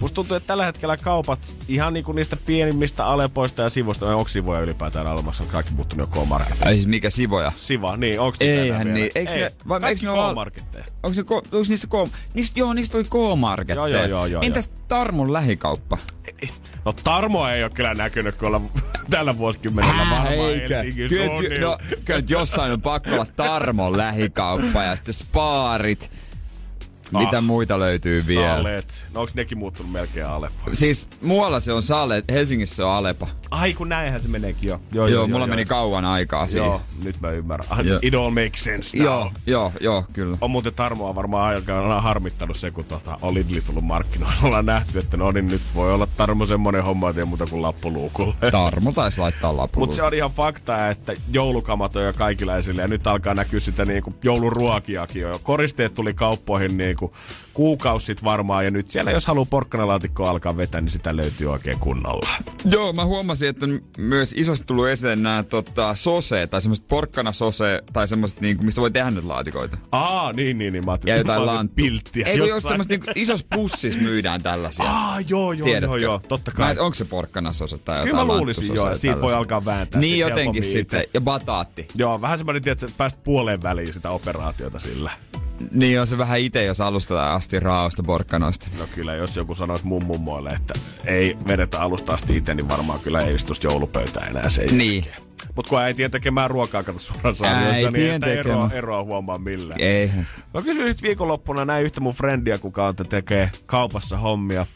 Musta tuntuu, että tällä hetkellä kaupat, ihan niinku niistä pienimmistä Alepoista ja Sivoista, onko Sivoja ylipäätään olemassa, on kaikki muuttunut jo K-marketteja. Ai siis mikä Sivoja? Siva, niin, onko niitä enää vielä? Niin. Eihän niin, kaikki K-marketteja. Onko niistä K-marketteja? Joo, niistä oli K-marketteja. Joo. Entäs Tarmon lähikauppa? No Tarmoa ei ole kyllä näkynyt, kun ollaan tällä vuosikymmenellä varmaan Helsingissä. Kyllä jossain on pakko olla Tarmon lähikauppa ja sitten Spaarit. Mitä muita löytyy vielä? Saleet. No onks nekin muuttunut melkein Alepaan? Siis muualla se on Saleet, Helsingissä se on Alepa. Ai kun näinhän se meneekin jo. Joo, mulla meni kauan aikaa siihen. Joo, nyt mä ymmärrän. It all makes sense. Joo, kyllä. On muuten Tarmoa varmaan aikaan harmittanut se, kun on Lidli tullut markkinoilla. Ollaan nähty, että no niin nyt voi olla Tarmo semmonen homma, ettei muuta kuin lappuluukulle. Tarmo taisi laittaa lappuluukulle. Mut se on ihan fakta, että joulukamat on jo kaikilla esille. Ja nyt alkaa näkyä sitä niinku jouluruokiakin jo. Koristeet tuli kauppoihin niin kuukausi sit varmaan, ja nyt siellä jos haluaa porkkanalaatikkoa alkaa vetää, niin sitä löytyy oikein kunnolla. Joo, mä huomasin, että myös isosti tullut esille nämä sosee, tai semmoset porkkanasosee, tai semmoset, niinku, mistä voi tehdä nyt laatikoita. Niin. Mä ajattelin, ja jotain lanttua. Pilttiä. Ei, jos semmoset niinku, isos pussis myydään tällaisia. Joo, totta kai. Onko se porkkanasose tai jotain lanttusosee? Kyllä mä luulisin joo, siitä tällaisia voi alkaa vääntää. Niin jotenkin sitten, ja bataatti. Joo, vähän semmoinen, että sä pääst puoleen väliin sitä operaatiota sillä. Niin on se vähän ite, jos alusta asti raosta porkkanoista. No kyllä, jos joku sanoisi mun mummoille, että ei vedetä alusta asti ite, niin varmaan kyllä ei istuisi joulupöytään enää se isäkin. Niin. Mut kun äitien tekemään ruokaa, kato suoraan saamioista, niin että eroa huomaa millään. Eihän sitä. Mä kysyin viikonloppuna näin yhtä mun frendiä, kuka tekee kaupassa hommia,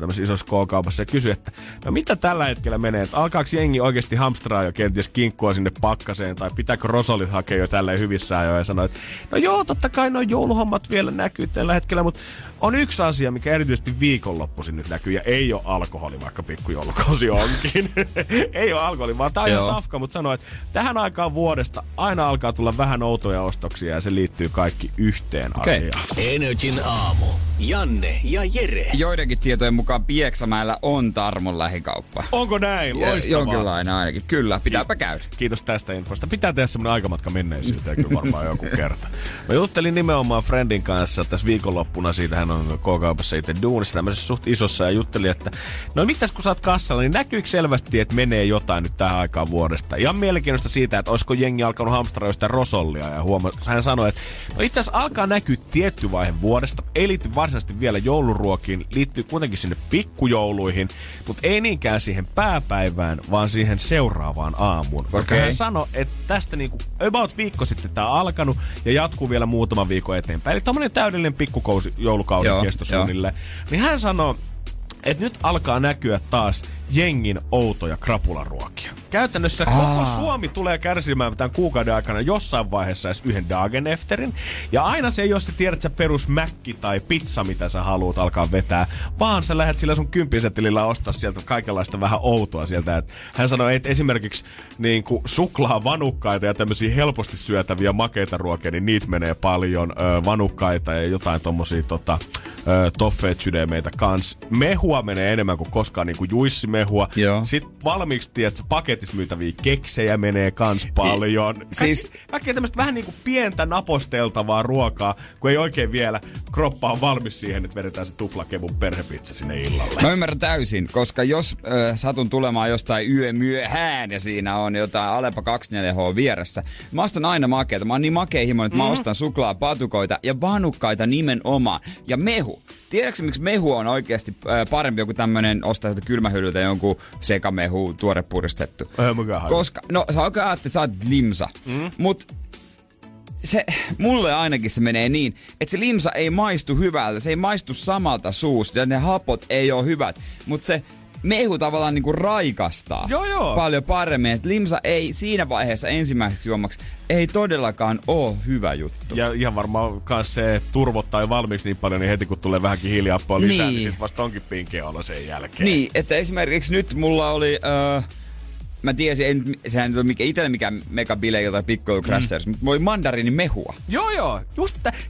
tämmöisessä isossa K-kaupassa, ja kysyi, että no mitä tällä hetkellä menee, että alkaako jengi oikeasti hamstraa jo kenties kinkkua sinne pakkaseen, tai pitääkö rosolit hakea jo tälleen hyvissä ajoin, ja sanoi, että no joo, totta kai nuo jouluhommat vielä näkyy tällä hetkellä, mutta on yksi asia, mikä erityisesti viikonloppuisin nyt näkyy, ja ei ole alkoholi, vaikka pikkujoulukausi onkin. Ei ole alkoholi, vaan tää on ihan safka, mutta sanoi, että tähän aikaan vuodesta aina alkaa tulla vähän outoja ostoksia, ja se liittyy kaikki yhteen asiaan. NRJ:n aamu. Janne ja Jere. Joidenkin tietojen mukaan Pieksämäellä on Tarmon lähikauppa. Onko näin? Loistavaa. Jonkinlainen ainakin. Kyllä, pitääpä käydä. Kiitos tästä infosta. Pitää tehdä semmoinen aikamatka menneisyyteen kyllä varmaan joku kerta. Mä juttelin nimenomaan friendin kanssa tässä viikonloppuna siitä, hän on K-kaupassa itse duunissa tämmöisessä suht isossa, ja juttelin, että no mitäs kun sä oot kassalla, niin näkyykö selvästi, että menee jotain nyt tähän aikaan vuodesta? Ihan mielenkiinnosta siitä, että olisiko jengi alkanut hamstraa sitä rosollia, ja hän sanoi, että no itse asiassa alkaa näkyä tietty vaihe vuodesta, ei liitty varsinaisesti vielä jouluruokiin, liittyy kuitenkin sinne pikkujouluihin, mutta ei niinkään siihen pääpäivään, vaan siihen seuraavaan aamuun. Okay. Hän sanoi, että tästä niinku about viikko sitten tää on alkanut ja jatkuu vielä muutaman viikon eteenpäin. Eli tommonen täydellinen pikkukausi, joulukausi kesto suunnilleen. Niin hän sanoi, että nyt alkaa näkyä taas jengin outoja krapularuokia. Käytännössä koko Suomi tulee kärsimään tämän kuukauden aikana jossain vaiheessa edes yhden dagenefterin. Ja aina se ei ole se tiedät sä perus mäkki tai pizza, mitä sä haluat alkaa vetää, vaan sä lähdet sillä sun kymppisetelillä ostaa sieltä kaikenlaista vähän outoa sieltä. Et hän sanoi, että esimerkiksi niin kuin suklaavanukkaita ja tämmöisiä helposti syötäviä makeita ruokia, niin niitä menee paljon. Vanukkaita ja jotain tommosia toffeet-sydämeitä kans. Mehua menee enemmän kuin koskaan, niin kuin juissimehua. Joo. Sitten valmiiksi, tiedätkö, paketissa myytäviä keksejä menee kans paljon. Kaikkea tämmöistä vähän niin kuin pientä naposteltavaa ruokaa, kun ei oikein vielä kroppa on valmis siihen, että vedetään se tuplakevun perhepizza sinne illalle. Mä ymmärrän täysin, koska jos satun tulemaan jostain yömyöhään ja siinä on jotain Alepa 24H vieressä, mä ostan aina makeita. Mä oon niin makeihimoinen, että mä ostan suklaapatukoita ja vanukkaita nimenomaan. Ja mehu. Tiedätkö miksi mehu on oikeasti parempi kuin tämmönen ostaa sitä kylmähyllyltä jonkun sekamehu tuore puristettu? Koska, no sä oikein ajattelet, että sä oot limsa, mut se, mulle ainakin se menee niin, että se limsa ei maistu hyvältä, se ei maistu samalta suusta ja ne hapot ei oo hyvät, mut se mehu tavallaan niinku raikastaa paljon paremmin, että limsa ei siinä vaiheessa ensimmäiseksi juomaksi ei todellakaan oo hyvä juttu. Ja ihan varmaan myös se turvottaa jo valmiiksi niin paljon, niin heti kun tulee vähänkin hiiliappoa lisää, niin sit vasta onkin pinkeä olla sen jälkeen. Niin, että esimerkiksi nyt mulla oli... Mä tiesin, sehän nyt ole itsellä mikään megabileja tai pikkujoulucrashers, mutta voi mandariinin mehua. Joo,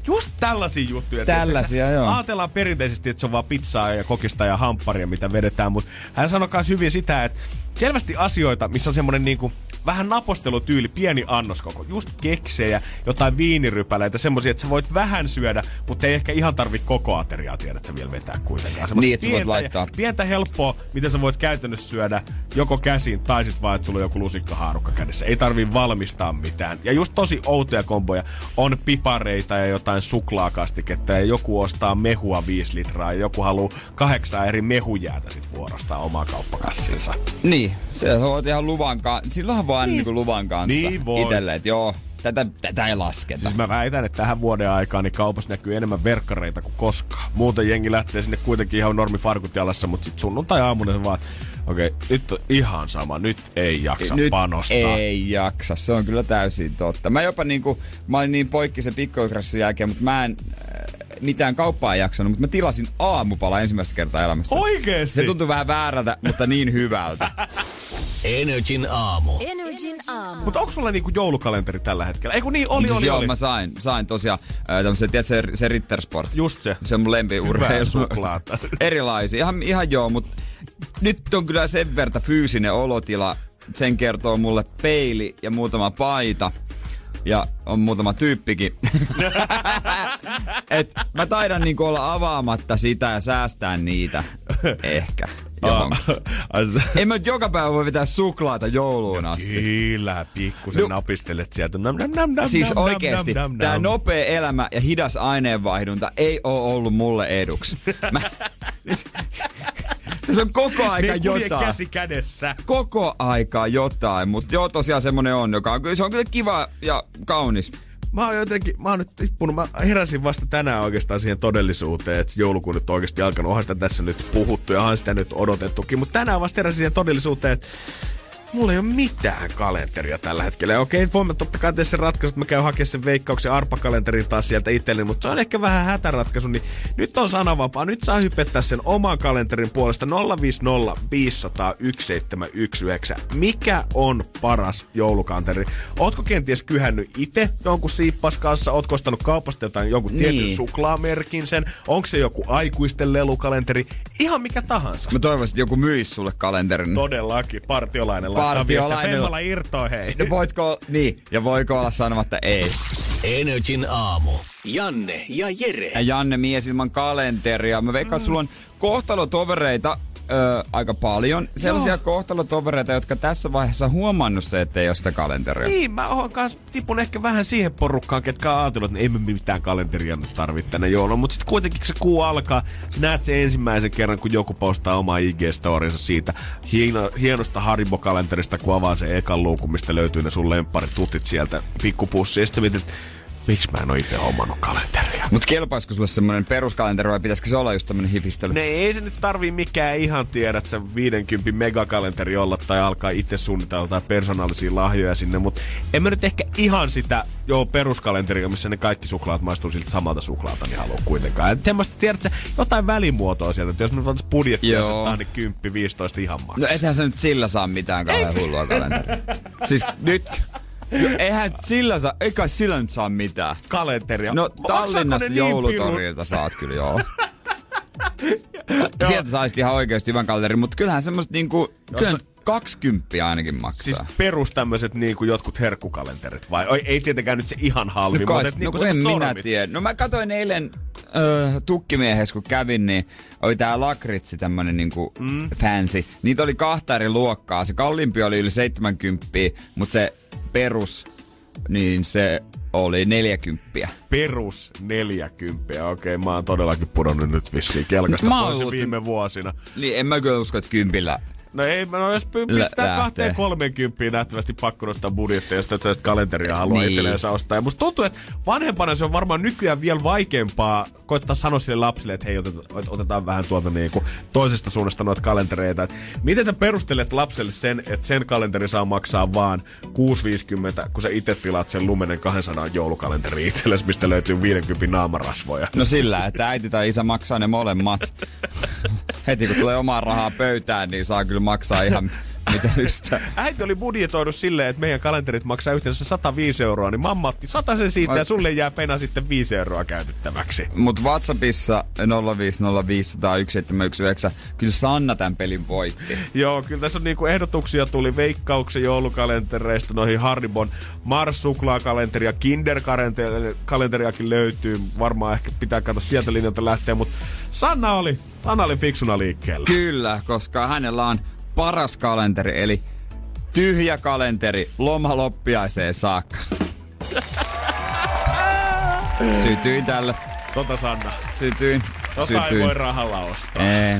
just tällaisia juttuja. Tällaisia, joo. Ajatellaan perinteisesti, että se on vaan pizzaa ja kokista ja hampparia, mitä vedetään, mutta hän sanoi myös hyvin sitä, että selvästi asioita, missä on semmoinen niinku vähän napostelutyyli, pieni annoskoko, just keksejä, jotain viinirypäleitä, semmoisia, että sä voit vähän syödä, mutta ei ehkä ihan tarvi koko ateriaa tiedä, että sä vielä vetää kuitenkaan. Semmosta niin, että sä voit laittaa. Pientä helppoa, mitä sä voit käytännössä syödä joko käsin tai sit vaan, että sulla on joku lusikkahaarukka kädessä. Ei tarvi valmistaa mitään. Ja just tosi outoja komboja. On pipareita ja jotain suklaakastiketta ja joku ostaa mehua 5 litraa ja joku haluu 8 eri mehujäätä sit vuorostaa omaa kauppakassinsa. Niin, se on ihan luvan kanssa. Silloinhan vaan niin. Niin luvan kanssa niin itselle, että joo. Tätä ei lasketa. Siis mä väitän, että tähän vuoden aikaan niin kaupassa näkyy enemmän verkkareita kuin koskaan. Muuten jengi lähtee sinne kuitenkin ihan normifarkut jalassa, mutta sit sunnuntai-aamuna se vaan, okei, nyt on ihan sama, nyt ei jaksa nyt panostaa. Ei jaksa, se on kyllä täysin totta. Mä jopa niinku, mä olin niin poikki sen pikkukrassin jälkeen, mutta mä en mitään kauppaa ei jaksanut, mutta mä tilasin aamupala ensimmäistä kertaa elämässä. Oikeesti? Se tuntui vähän väärältä, mutta niin hyvältä. NRJ:n aamu. Mutta onko sulla niinku joulukalenteri tällä hetkellä? Eiku niin, oli. Joo, mä sain tosiaan tämmösen, tiedät se Ritter Sport. Just se. Se on mun lempiurheilu. Suklaata. Erilaisia, ihan joo, mut nyt on kyllä sen verta fyysinen olotila. Sen kertoo mulle peili ja muutama paita. Ja on muutama tyyppikin. Et mä taidan niinku olla avaamatta sitä ja säästää niitä. Ehkä. En mä nyt joka päivä voi vetää suklaata jouluun asti. Kyllä, pikkusen napistelet sieltä. Siis oikeesti, tää nopea elämä ja hidas aineenvaihdunta ei oo ollut mulle eduksi. Se on koko aika jotain. Käsi kädessä. Koko aika jotain, mutta joo tosiaan semmonen on, joka on, se on kyllä kiva ja kaunis. Mä oon nyt tippunut, mä heräsin vasta tänään oikeastaan siihen todellisuuteen, että joulukuun nyt on oikeasti alkanut, onhan sitä tässä nyt puhuttu ja onhan sitä nyt odotettukin, mutta tänään vasta heräsin siihen todellisuuteen, että mulla ei ole mitään kalenteria tällä hetkellä. Ja okei, voimme totta kai tehdä sen ratkaisun, että mä käyn hakemaan sen Veikkauksen arpakalenterin taas sieltä itselleni, mutta se on ehkä vähän hätäratkaisu, niin nyt on sanavapaa. Nyt saa hypettää sen oman kalenterin puolesta 050 500 1719. Mikä on paras joulukanteri? Ootko kenties kyhännyt itse jonkun siippas kanssa? Ootko ostanut kaupasta jotain jonkun tietyn suklaamerkin sen? Onko se joku aikuisten lelukalenteri? Ihan mikä tahansa. Mä toivoisin, että joku myisi sulle kalenterin. Todellakin, partiolainen. Parviolainen. Irtoa, hei. No voitko, niin. Ja voiko olla sanomatta ei. NRJ:n aamu. Janne ja Jere. Ja Janne mies ilman kalenteria. Mä veikkaan, että sulla on kohtalotovereita aika paljon. Sellaisia kohtalotovereita, jotka tässä vaiheessa huomannut se, ettei ole sitä kalenteria. Niin, mä oon kanssa tipun ehkä vähän siihen porukkaan, ketkä on ajatellut, että ei me mitään kalenteria tarvitse tänne joulun. Mutta sitten kuitenkin se kuu alkaa, sä näet sen ensimmäisen kerran, kun joku postaa omaa IG-storinsa siitä hienosta Haribo-kalenterista, kun avaa sen ekan luukun, mistä löytyy ne sun lempparitutit sieltä pikkupussiin. Ja sitten mietit, miksi mä en oo ite omannut kalenteria? Mut kelpaisiko sulle semmonen peruskalenteri vai pitäisikö se olla just tämmönen hifistely? Ne ei se nyt tarvii mikään ihan tiedä, että se 50 megakalenteri olla tai alkaa itse suunnitella tai persoonallisia lahjoja sinne, mut en mä nyt ehkä ihan sitä peruskalenteria, missä ne kaikki suklaat maistuu siltä samalta suklaalta, niin haluu kuitenkaan. Et semmoista tiedätkö jotain välimuotoa sieltä, että jos me voitais budjettia asettaa, niin 10-15 ihan maks. No ethän sä nyt sillä saa mitään kauhean hullua kalenteria. Siis nyt... No, eihän sillä saa, eikä sillä nyt saa mitään. Kalenteria. No Tallinnasta niin joulutorilta saat kyllä joo. Sieltä saisit ihan oikeesti hyvän kalenterin, mutta kyllähän semmoset niinku... Kyllähän 20 ainakin maksaa. Siis perus tämmöset niinku jotkut herkkukalenterit vai? Oi, ei tietenkään nyt se ihan halvi. No, kai, mutta, no en minä tiedä. No mä katsoin eilen tukkimiehessä kun kävin, niin oli tää lakritsi tämmönen niinku fancy. Niitä oli kahta eri luokkaa. Se kalliimpi oli yli 70, mutta se perus, niin se oli 40. Perus 40. Okei, mä oon todellakin pudonnut nyt vissiin kelkasta pois viime vuosina. Niin, en mä kyllä usko, että kympillä. No ei, no jos pistetään 2-30 nähtävästi pakko nostaa budjettia, jos tästä kalenteria haluaa itselleensä ostaa. Ja musta tuntuu, että vanhempana se on varmaan nykyään vielä vaikeampaa koittaa sanoa sille lapsille, että hei, otetaan vähän tuolta niinku toisesta suunnasta noita kalentereita. Et miten sä perustelet lapselle sen, että sen kalenteri saa maksaa vaan 6,50, kun sä itse tilaat sen lumenen 200 joulukalenteri itsellesi, mistä löytyy 50 naamarasvoja? No sillä, että äiti tai isä maksaa ne molemmat. Heti kun tulee omaa rahaa pöytään, niin saa kyllä maksaa ihan mitä ystä. Äiti oli budjetoinut silleen, että meidän kalenterit maksaa yhteensä 105€, niin mamma otti 100 siitä ja sulle jää pena sitten 5€ käytettäväksi. Mut WhatsAppissa 050501719, kyllä Sanna tämän pelin voitti. Joo, kyllä tässä on niinku ehdotuksia tuli Veikkauksen joulukalentereista, noihin Haribon Mars-suklaakalenteria, Kinder-kalenteriakin löytyy, varmaan ehkä pitää katsoa sieltä linjalta lähteä, mutta Sanna oli fiksuna liikkeellä. Kyllä, koska hänellä on paras kalenteri, eli tyhjä kalenteri lomaloppiaiseen saakka. Sytyin tälle. Sanna. Sytyin. Ei voi rahalla ostaa.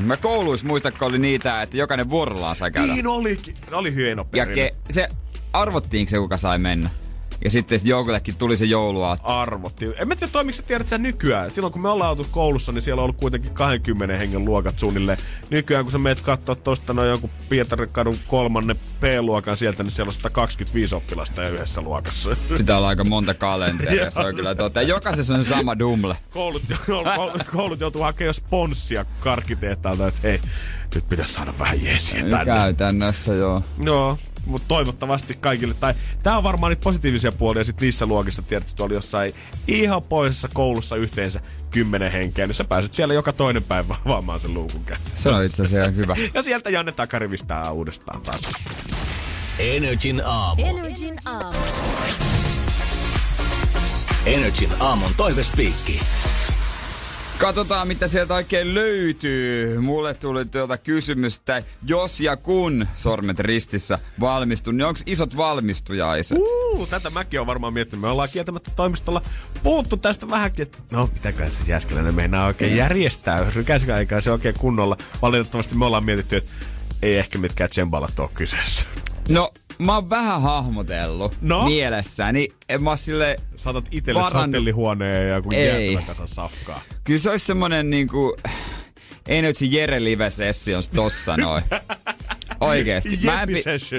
Mä kouluissa muistakko oli niitä, että jokainen vuorollaan sai käydä. Niin olikin. Oli hieno perinne. Ja se arvottiinko se, kuka sai mennä? Ja sitten joukollekin tuli se jouluaatto. Arvottiin. En mä tiedä toimiko sä tiedät sä nykyään. Silloin kun me ollaan oltu koulussa, niin siellä on ollut kuitenkin 20 hengen luokat suunnilleen. Nykyään kun sä meet katsoa tosta noin jonkun Pietarin kadun 3. P-luokan sieltä, niin siellä on 125 oppilasta ja yhdessä luokassa. Pitää olla aika monta kalenteria, se on kyllä totta. Jokaisessa on se sama dumle. Koulut joutuu hakemaan sponssia karkkitehtaalta, että hei, nyt pitäisi saada vähän jeesiä tänne. Käytännössä, joo. Joo. Mutta toivottavasti kaikille. Tai tää on varmaan niitä positiivisia puolia sit niissä luokissa, tiedätkö, tuolla jossain ihan poisessa koulussa yhteensä 10 henkeä, niin sä pääset siellä joka toinen päivä avaamaan sen luukun käteen. Se on itse asiassa hyvä. Ja sieltä Janne takarivistää uudestaan taas. NRJ:n aamu. NRJ:n aamu. NRJ:n aamun toivespiikki. Katsotaan, mitä sieltä oikein löytyy. Mulle tuli tuolta kysymystä, jos ja kun sormet ristissä valmistun, niin onks isot valmistujaiset? Tätä mäkin on varmaan miettinyt. Me ollaan kieltämättä toimistolla puhuttu tästä vähänkin, että no, mitäköhän se Jääskeläinen meinaa oikein järjestää. Rykäisikö aikaa se oikein kunnolla? Valitettavasti me ollaan mietitty, että ei ehkä mitkään tsembalat oo kyseessä. No, mä oon vähän hahmotellut mielessäni. En mä oon silleen saatat itelle hotellihuoneen ja kun jäätävä kasan safkaa. Kyllä se ois semmonen niinku... Ei nyt se Jere Live-sessions tossa noin. Oikeesti.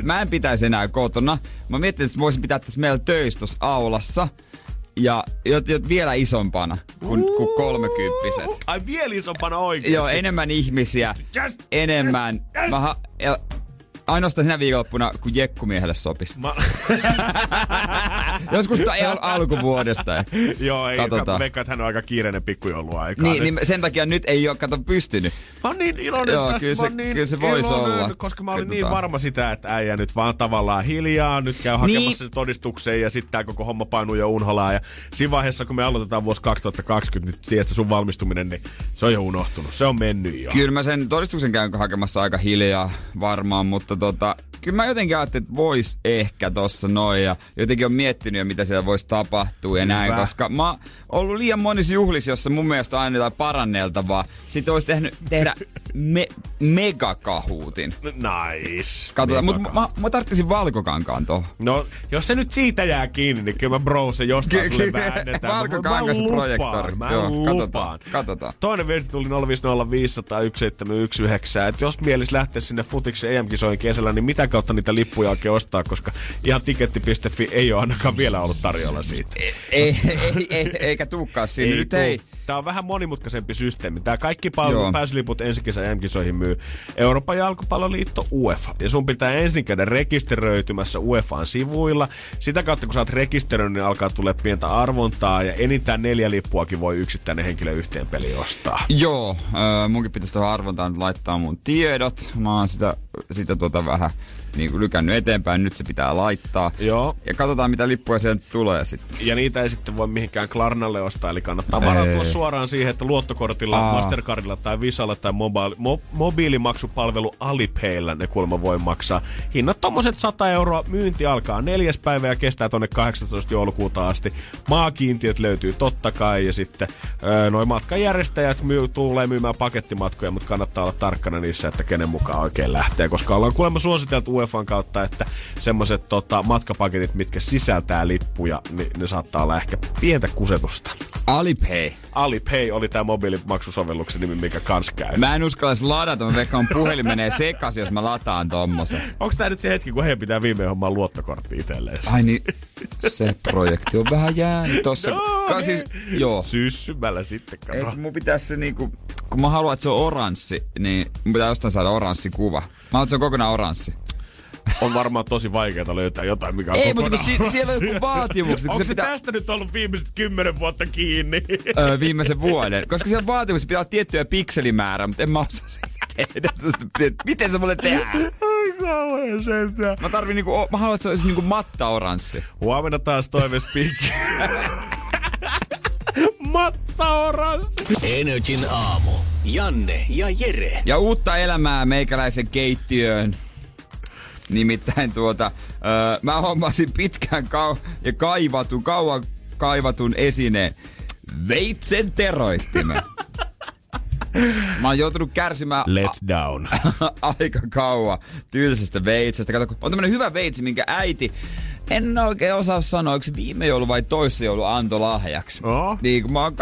Mä en pitäis enää kotona. Mä miettisin, että voisin pitää tässä meillä töissä tossa aulassa. Ja vielä isompana kuin 30. Ai vielä isompana oikeesti? Joo, enemmän ihmisiä. Yes, enemmän. Yes, yes. Ainoastaan sinä viikonloppuna, kun jekkumiehelle sopisi. Joskus alkuvuodesta. Joo, ei veikkaa, että hän on aika kiireinen pikkujoulua aikaa. Niin, sen takia nyt ei ole pystynyt. Mä oon niin iloinen tästä. Kyllä se voisi olla. Koska mä olin niin varma sitä, että äijä nyt vaan tavallaan hiljaa. Nyt käy hakemassa todistukseen ja sitten tää koko homma painuu jo unholaan. Ja siinä vaiheessa, kun me aloitetaan vuosi 2020, nyt tiedätkö sun valmistuminen, niin se on jo unohtunut. Se on mennyt jo. Kyllä mä sen todistuksen käyn hakemassa aika hiljaa varmaan, mutta kyllä mä jotenkin ajattelin, että vois ehkä tossa noin ja jotenkin on miettinyt jo, mitä siellä voisi tapahtua ja näin, koska mä oon ollut liian monissa juhlissa, jossa mun mielestä on aina jotain paranneltavaa. Sitten voisi tehdä megakahuutin. Nice. Katsotaan, mutta mä tarttisin valkokankaan tohon. No, jos se nyt siitä jää kiinni, niin kyllä mä browsen jostain sulle väännetään. Valkokankas projektori. Mä lupaan. Katsotaan. Toinen viesti tuli 050501719, että jos mielis lähtee sinne futiksen EM-kisoihin kesällä, niin mitä kautta niitä lippuja oikein ostaa, koska ihan tiketti.fi ei ole ainakaan vielä ollut tarjolla siitä. Eikä tuukaan siinä. Nyt ei. Tää on vähän monimutkaisempi systeemi. Tää kaikki pääsyliput ensi kesän EM-kisoihin myy Euroopan jalkapalloliitto UEFA. Ja sun pitää ensin käydä rekisteröitymässä UEFAn sivuilla. Sitä kautta kun sä oot rekisteröinyt, niin alkaa tulla pientä arvontaa ja enintään 4 lippuakin voi yksittäinen henkilö yhteen peliin ostaa. Joo, munkin pitäisi tuohon arvontaan laittaa mun tiedot. Mä oon sitä vähän niin lykännyt eteenpäin, nyt se pitää laittaa. Joo. Ja katsotaan, mitä lippuja sieltä tulee sitten. Ja niitä ei sitten voi mihinkään Klarnalle ostaa, eli kannattaa varautua suoraan siihen, että luottokortilla, Mastercardilla tai Visalla tai mobiilimaksupalvelu Alipaylla ne kuulemma voi maksaa. Hinnat tommoset 100 €, myynti alkaa 4. päivä ja kestää tonne 18. joulukuuta asti. Maakiintiöt löytyy totta kai ja sitten noi matkanjärjestäjät tulee myymään pakettimatkoja, mutta kannattaa olla tarkkana niissä, että kenen mukaan oikein lähtee, koska ollaan kuulemma suositeltu UEFAn kautta, että semmoset matkapaketit, mitkä sisältää lippuja, niin ne saattaa olla ehkä pientä kusetusta. Alipay. Alipay oli tää mobiilimaksusovelluksen nimi, mikä kans käy. Mä en uskallais ladata, mä veikkaan puhelin menee sekaisin, jos mä lataan tommosen. Onks tää nyt se hetki, kun heidän pitää viimein hommaa luottokortti itselleen? Ai niin, se projekti on vähän jäänyt tossa. No, siis, joo. Syssymällä sitten, kato. Et mun pitäis se niinku... Kun mä haluan, että se on oranssi, niin mun pitää jostain saada oranssikuva. Mä haluan, että se on kokonaan oranssi. On varmaan tosi vaikeeta löytää jotain, mikä on ei, kokonaan oranssi. Ei, mutta siellä on joku vaatimukset. Onko se tästä nyt ollut viimeiset 10 vuotta kiinni? Viimeisen vuoden. Koska siellä vaatimukset pitää olla tiettyä pikselimäärää, mutta en mä osaa sitä. Miten se mulle tehdään? Mä haluan, että se olisi niinku matta-oranssi. Huomenna taas toives piikki. NRJ:n aamu. Janne ja Jere. Ja uutta elämää meikäläisen keittiöön. Nimittäin mä hommasin pitkään ja kauan kaivatun esineen. Veitsen teroittimen. Mä oon joutunut kärsimään aika kauan tylsästä veitsestä. Kato, on tämmönen hyvä veitsi, minkä äiti... En oikein osaa sanoa, onko viime joulu vai toissa joulu antoi lahjaksi. Oh. Niin, kun mä oon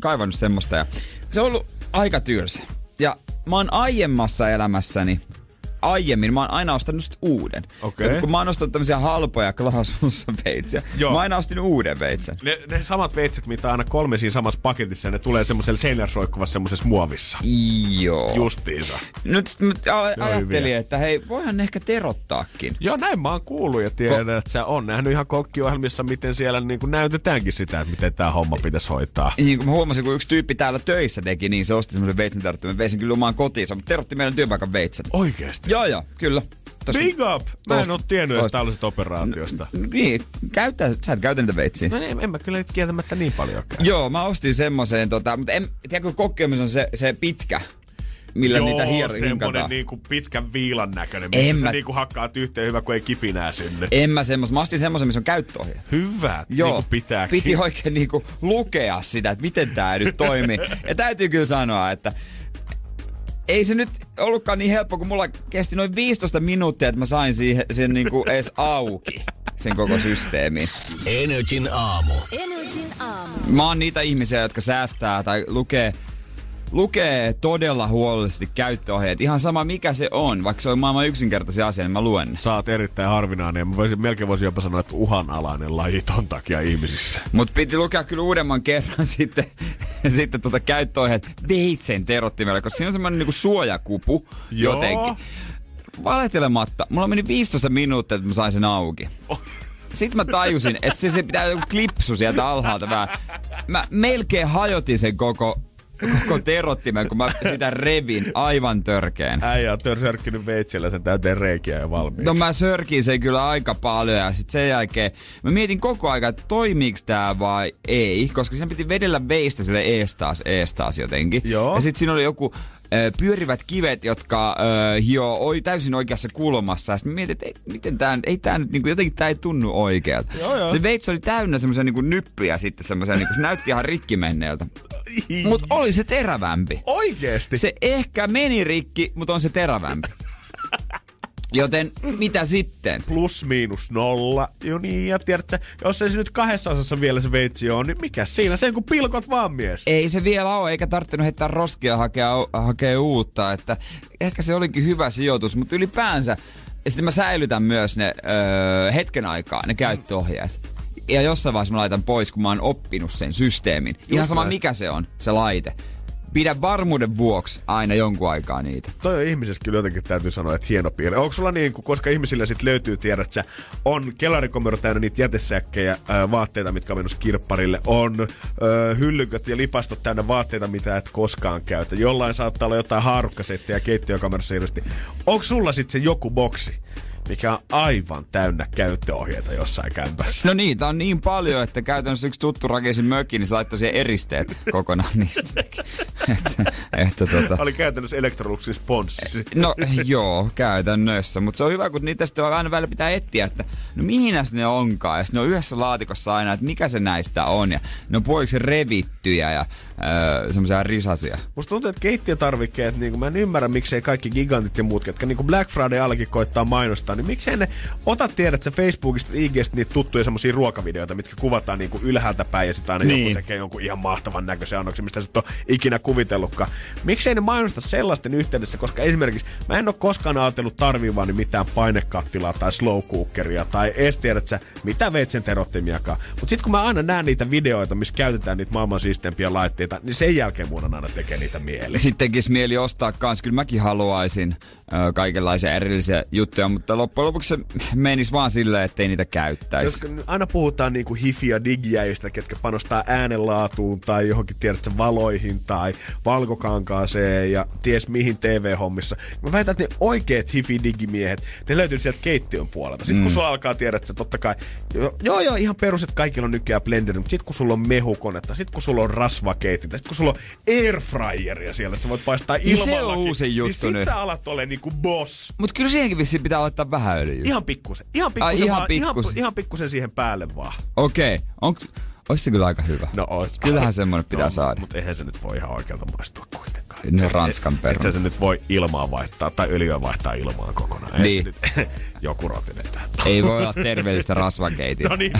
kaivannut semmoista ja se on ollut aika tylsä. Ja mä oon aiemmassa elämässäni, mä oon aina ostanut sit uuden. Okay. Kun mä oon ostanut tämmösiä halpoja Clasussa veitsiä, mä aina ostin uuden veitsen. Ne samat veitset, mitä aina 3 siinä samassa paketissa, ne tulee semmoselle seinäsroikkuvassa semmosessa muovissa. Joo. Justiinsa. Nyt ajattelin, että hei, voihan ehkä terottaakin. Joo, näin mä oon kuullut ja tiedän, että sä on nähnyt ihan kokkiohjelmissa, miten siellä niin kuin näytetäänkin sitä, että miten tää homma pitäisi hoitaa. Niin kuin mä huomasin, kun yksi tyyppi täällä töissä teki, niin se osti semmosen veitsen terottimen. Veisin kyllä omaan kotiinsa, mutta terotti meidän työpaikan veitsen. Oikeesti? Joo, kyllä. Big up! Mä en oo tiennyt edes tällaisesta operaatiosta. Niin, sä et käytä niitä veitsiä. No niin, en mä kyllä nyt kieltämättä niin paljon käy. Joo, mä ostin semmoiseen, mutta tiedätkö, kokkeamis on se pitkä. Millä joo, niitä hierin semmonen niinku pitkän viilan näköinen, missä sä niinku hakkaat yhteen hyvä, kun ei kipinää synny. En mä semmos. Mä astin semmosen, missä on käyttöohjeet. Hyvä, niinku pitääkin. Piti oikein niinku lukea sitä, että miten tää nyt toimii. Ja täytyy kyllä sanoa, että ei se nyt ollutkaan niin helppo, kun mulla kesti noin 15 minuuttia, että mä sain sen niinku edes auki. Sen koko systeemi. NRJ:n aamu. Mä oon niitä ihmisiä, jotka säästää tai lukee todella huolellisesti käyttöohjeet. Ihan sama mikä se on, vaikka se on maailman yksinkertaisia asia, niin mä luen. Sä oot erittäin harvinainen. Mä melkein voisin jopa sanoa, että uhanalainen laji ton takia ihmisissä. Mut piti lukea kyllä uudemman kerran sitten käyttöohjeet veitsen terottimella, koska siinä on semmoinen niinku suojakupu jotenkin. Valetelematta. Mulla meni 15 minuuttia, että mä sain sen auki. Sitten mä tajusin, että se pitää joku klipsu sieltä alhaalta vähän. Mä melkein hajotin sen koko terottimen, kun mä sitä revin aivan törkeen. Äijä on sörkkinyt veitsellä sen täyteen reikiä ja valmiiksi. No mä sörkin sen kyllä aika paljon ja sit sen jälkeen mä mietin koko ajan, että toimiiks tää vai ei, koska siinä piti vedellä veistä sille ees taas jotenkin. Joo. Ja sit siinä oli joku pyörivät kivet, jotka hioo täysin oikeassa kulmassa. Ja sitten mietin, että tää ei tunnu oikealta. Joo. Se veitsi oli täynnä semmoisia niinku nyppiä sitten semmoisia, niinku, se näytti ihan rikkimenneeltä. Mut oli se terävämpi. Oikeesti? Se ehkä meni rikki, mut on se terävämpi. Joten mitä sitten? Plus, miinus, nolla. Jo niin, ja tiedätkö, jos ei se nyt kahdessa osassa vielä se veitsi on, niin mikä siinä? Sen kun pilkot vaan, mies. Ei se vielä ole, eikä tarvinnut heittää roskia hakea uutta. Että ehkä se olikin hyvä sijoitus, mutta ylipäänsä. Ja sitten mä säilytän myös ne hetken aikaa, ne käyttöohjeet. Ja jossain vaiheessa mä laitan pois, kun mä oon oppinut sen systeemin. Just ihan sama mikä se on, se laite. Pidä varmuuden vuoksi aina jonkun aikaa niitä. Toi on ihmisessä kyllä jotenkin täytyy sanoa, että hieno piirre. Onko sulla niin, koska ihmisillä sit löytyy, tiedät sä, on kelarikomero täynnä niitä jätesäkkejä, vaatteita, mitkä on menossa kirpparille, on hyllyköt ja lipastot täynnä vaatteita, mitä et koskaan käytä. Jollain saattaa olla jotain haarukkasettejä keittiökamerassa hirveästi. Onko sulla sit se joku boksi, mikä on aivan täynnä käyttöohjeita jossain kämpässä? No niitä on niin paljon, että käytännössä yksi tuttu rakensi mökkiin, niin se laittoi siihen eristeet kokonaan niistä. Oli käytännössä Electroluxin sponssi. No joo, käytännössä. Mutta se on hyvä, kun niitä sitten aina välillä pitää etsiä, että no mihinäs ne onkaan. Ja sitten ne on yhdessä laatikossa aina, että mikä se näistä on. Ja ne on puoliksi revittyjä ja semmoisia risasia. Musta tuntuu, että keittiötarvikkeet, niin mä en ymmärrä, miksei kaikki gigantit ja muut, jotka niin Black Friday alki koittaa mainostaa, niin miksei ne ota tiedät sä Facebookista, IGstä niitä tuttuja semmosia ruokavideoita, mitkä kuvataan niin kuin ylhäältä päin ja sit aina niin. Joku tekee jonkun ihan mahtavan näköisen annoksen, mistä sä et ole ikinä kuvitellutkaan. Miksei ne mainosta sellaisten yhteydessä, koska esimerkiksi mä en ole koskaan ajatellut tarvivaani mitään painekattilaa tai slow cookeria tai edes tiedät sä mitä veitsen terottimiakaan. Mut sit kun mä aina näen niitä videoita, missä käytetään niitä maailman siisteimpiä laitteita, niin sen jälkeen mun on aina tekee niitä mieli. Sittenkin mieli ostaa kans. Kyllä mäkin haluaisin kaikenlaisia erillisiä juttuja, mutta loppujen lopuksi se menisi vaan silleen, ettei niitä käyttäisi. Aina puhutaan niinku hifiä digiäistä, ketkä panostaa äänenlaatuun tai johonkin tiedätkö valoihin tai valkokankaaseen ja ties mihin TV-hommissa. Mä väitän, että ne oikeet hifi-digimiehet, ne löytyy sieltä keittiön puolelta. Sitten kun sulla alkaa tiedätkö, totta kai, joo, ihan perus, että kaikilla on nykyään blenderi, mutta sit kun sulla on mehukonetta, sit kun sulla on rasvake, sitten kun sulla on airfryeria siellä, että sä voit paistaa ilmallakin. Se on uusi juttu niin nyt. Niin sit sä alat ole niinku boss. Mut kyllä siihenkin vissiin pitää laittaa vähän öljyä. Ihan pikkusen siihen päälle vaan. Okei. Ois se kyllä aika hyvä. No ois. Kyllähän semmonen pitää saada. Mut eihän se nyt voi ihan oikealta maistua kuitenkaan. No ranskan peruna. Että se nyt voi ilmaa vaihtaa tai öljyä vaihtaa ilmaan kokonaan. Niin. Nyt, joku rotinetään. Ei voi olla terveellistä rasvakeitinä. No niin.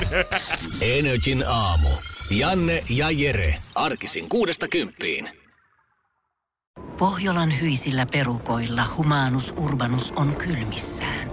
NRJ:n aamu. Janne ja Jere. Arkisin 6–10. Pohjolan hyisillä perukoilla Humanus Urbanus on kylmissään.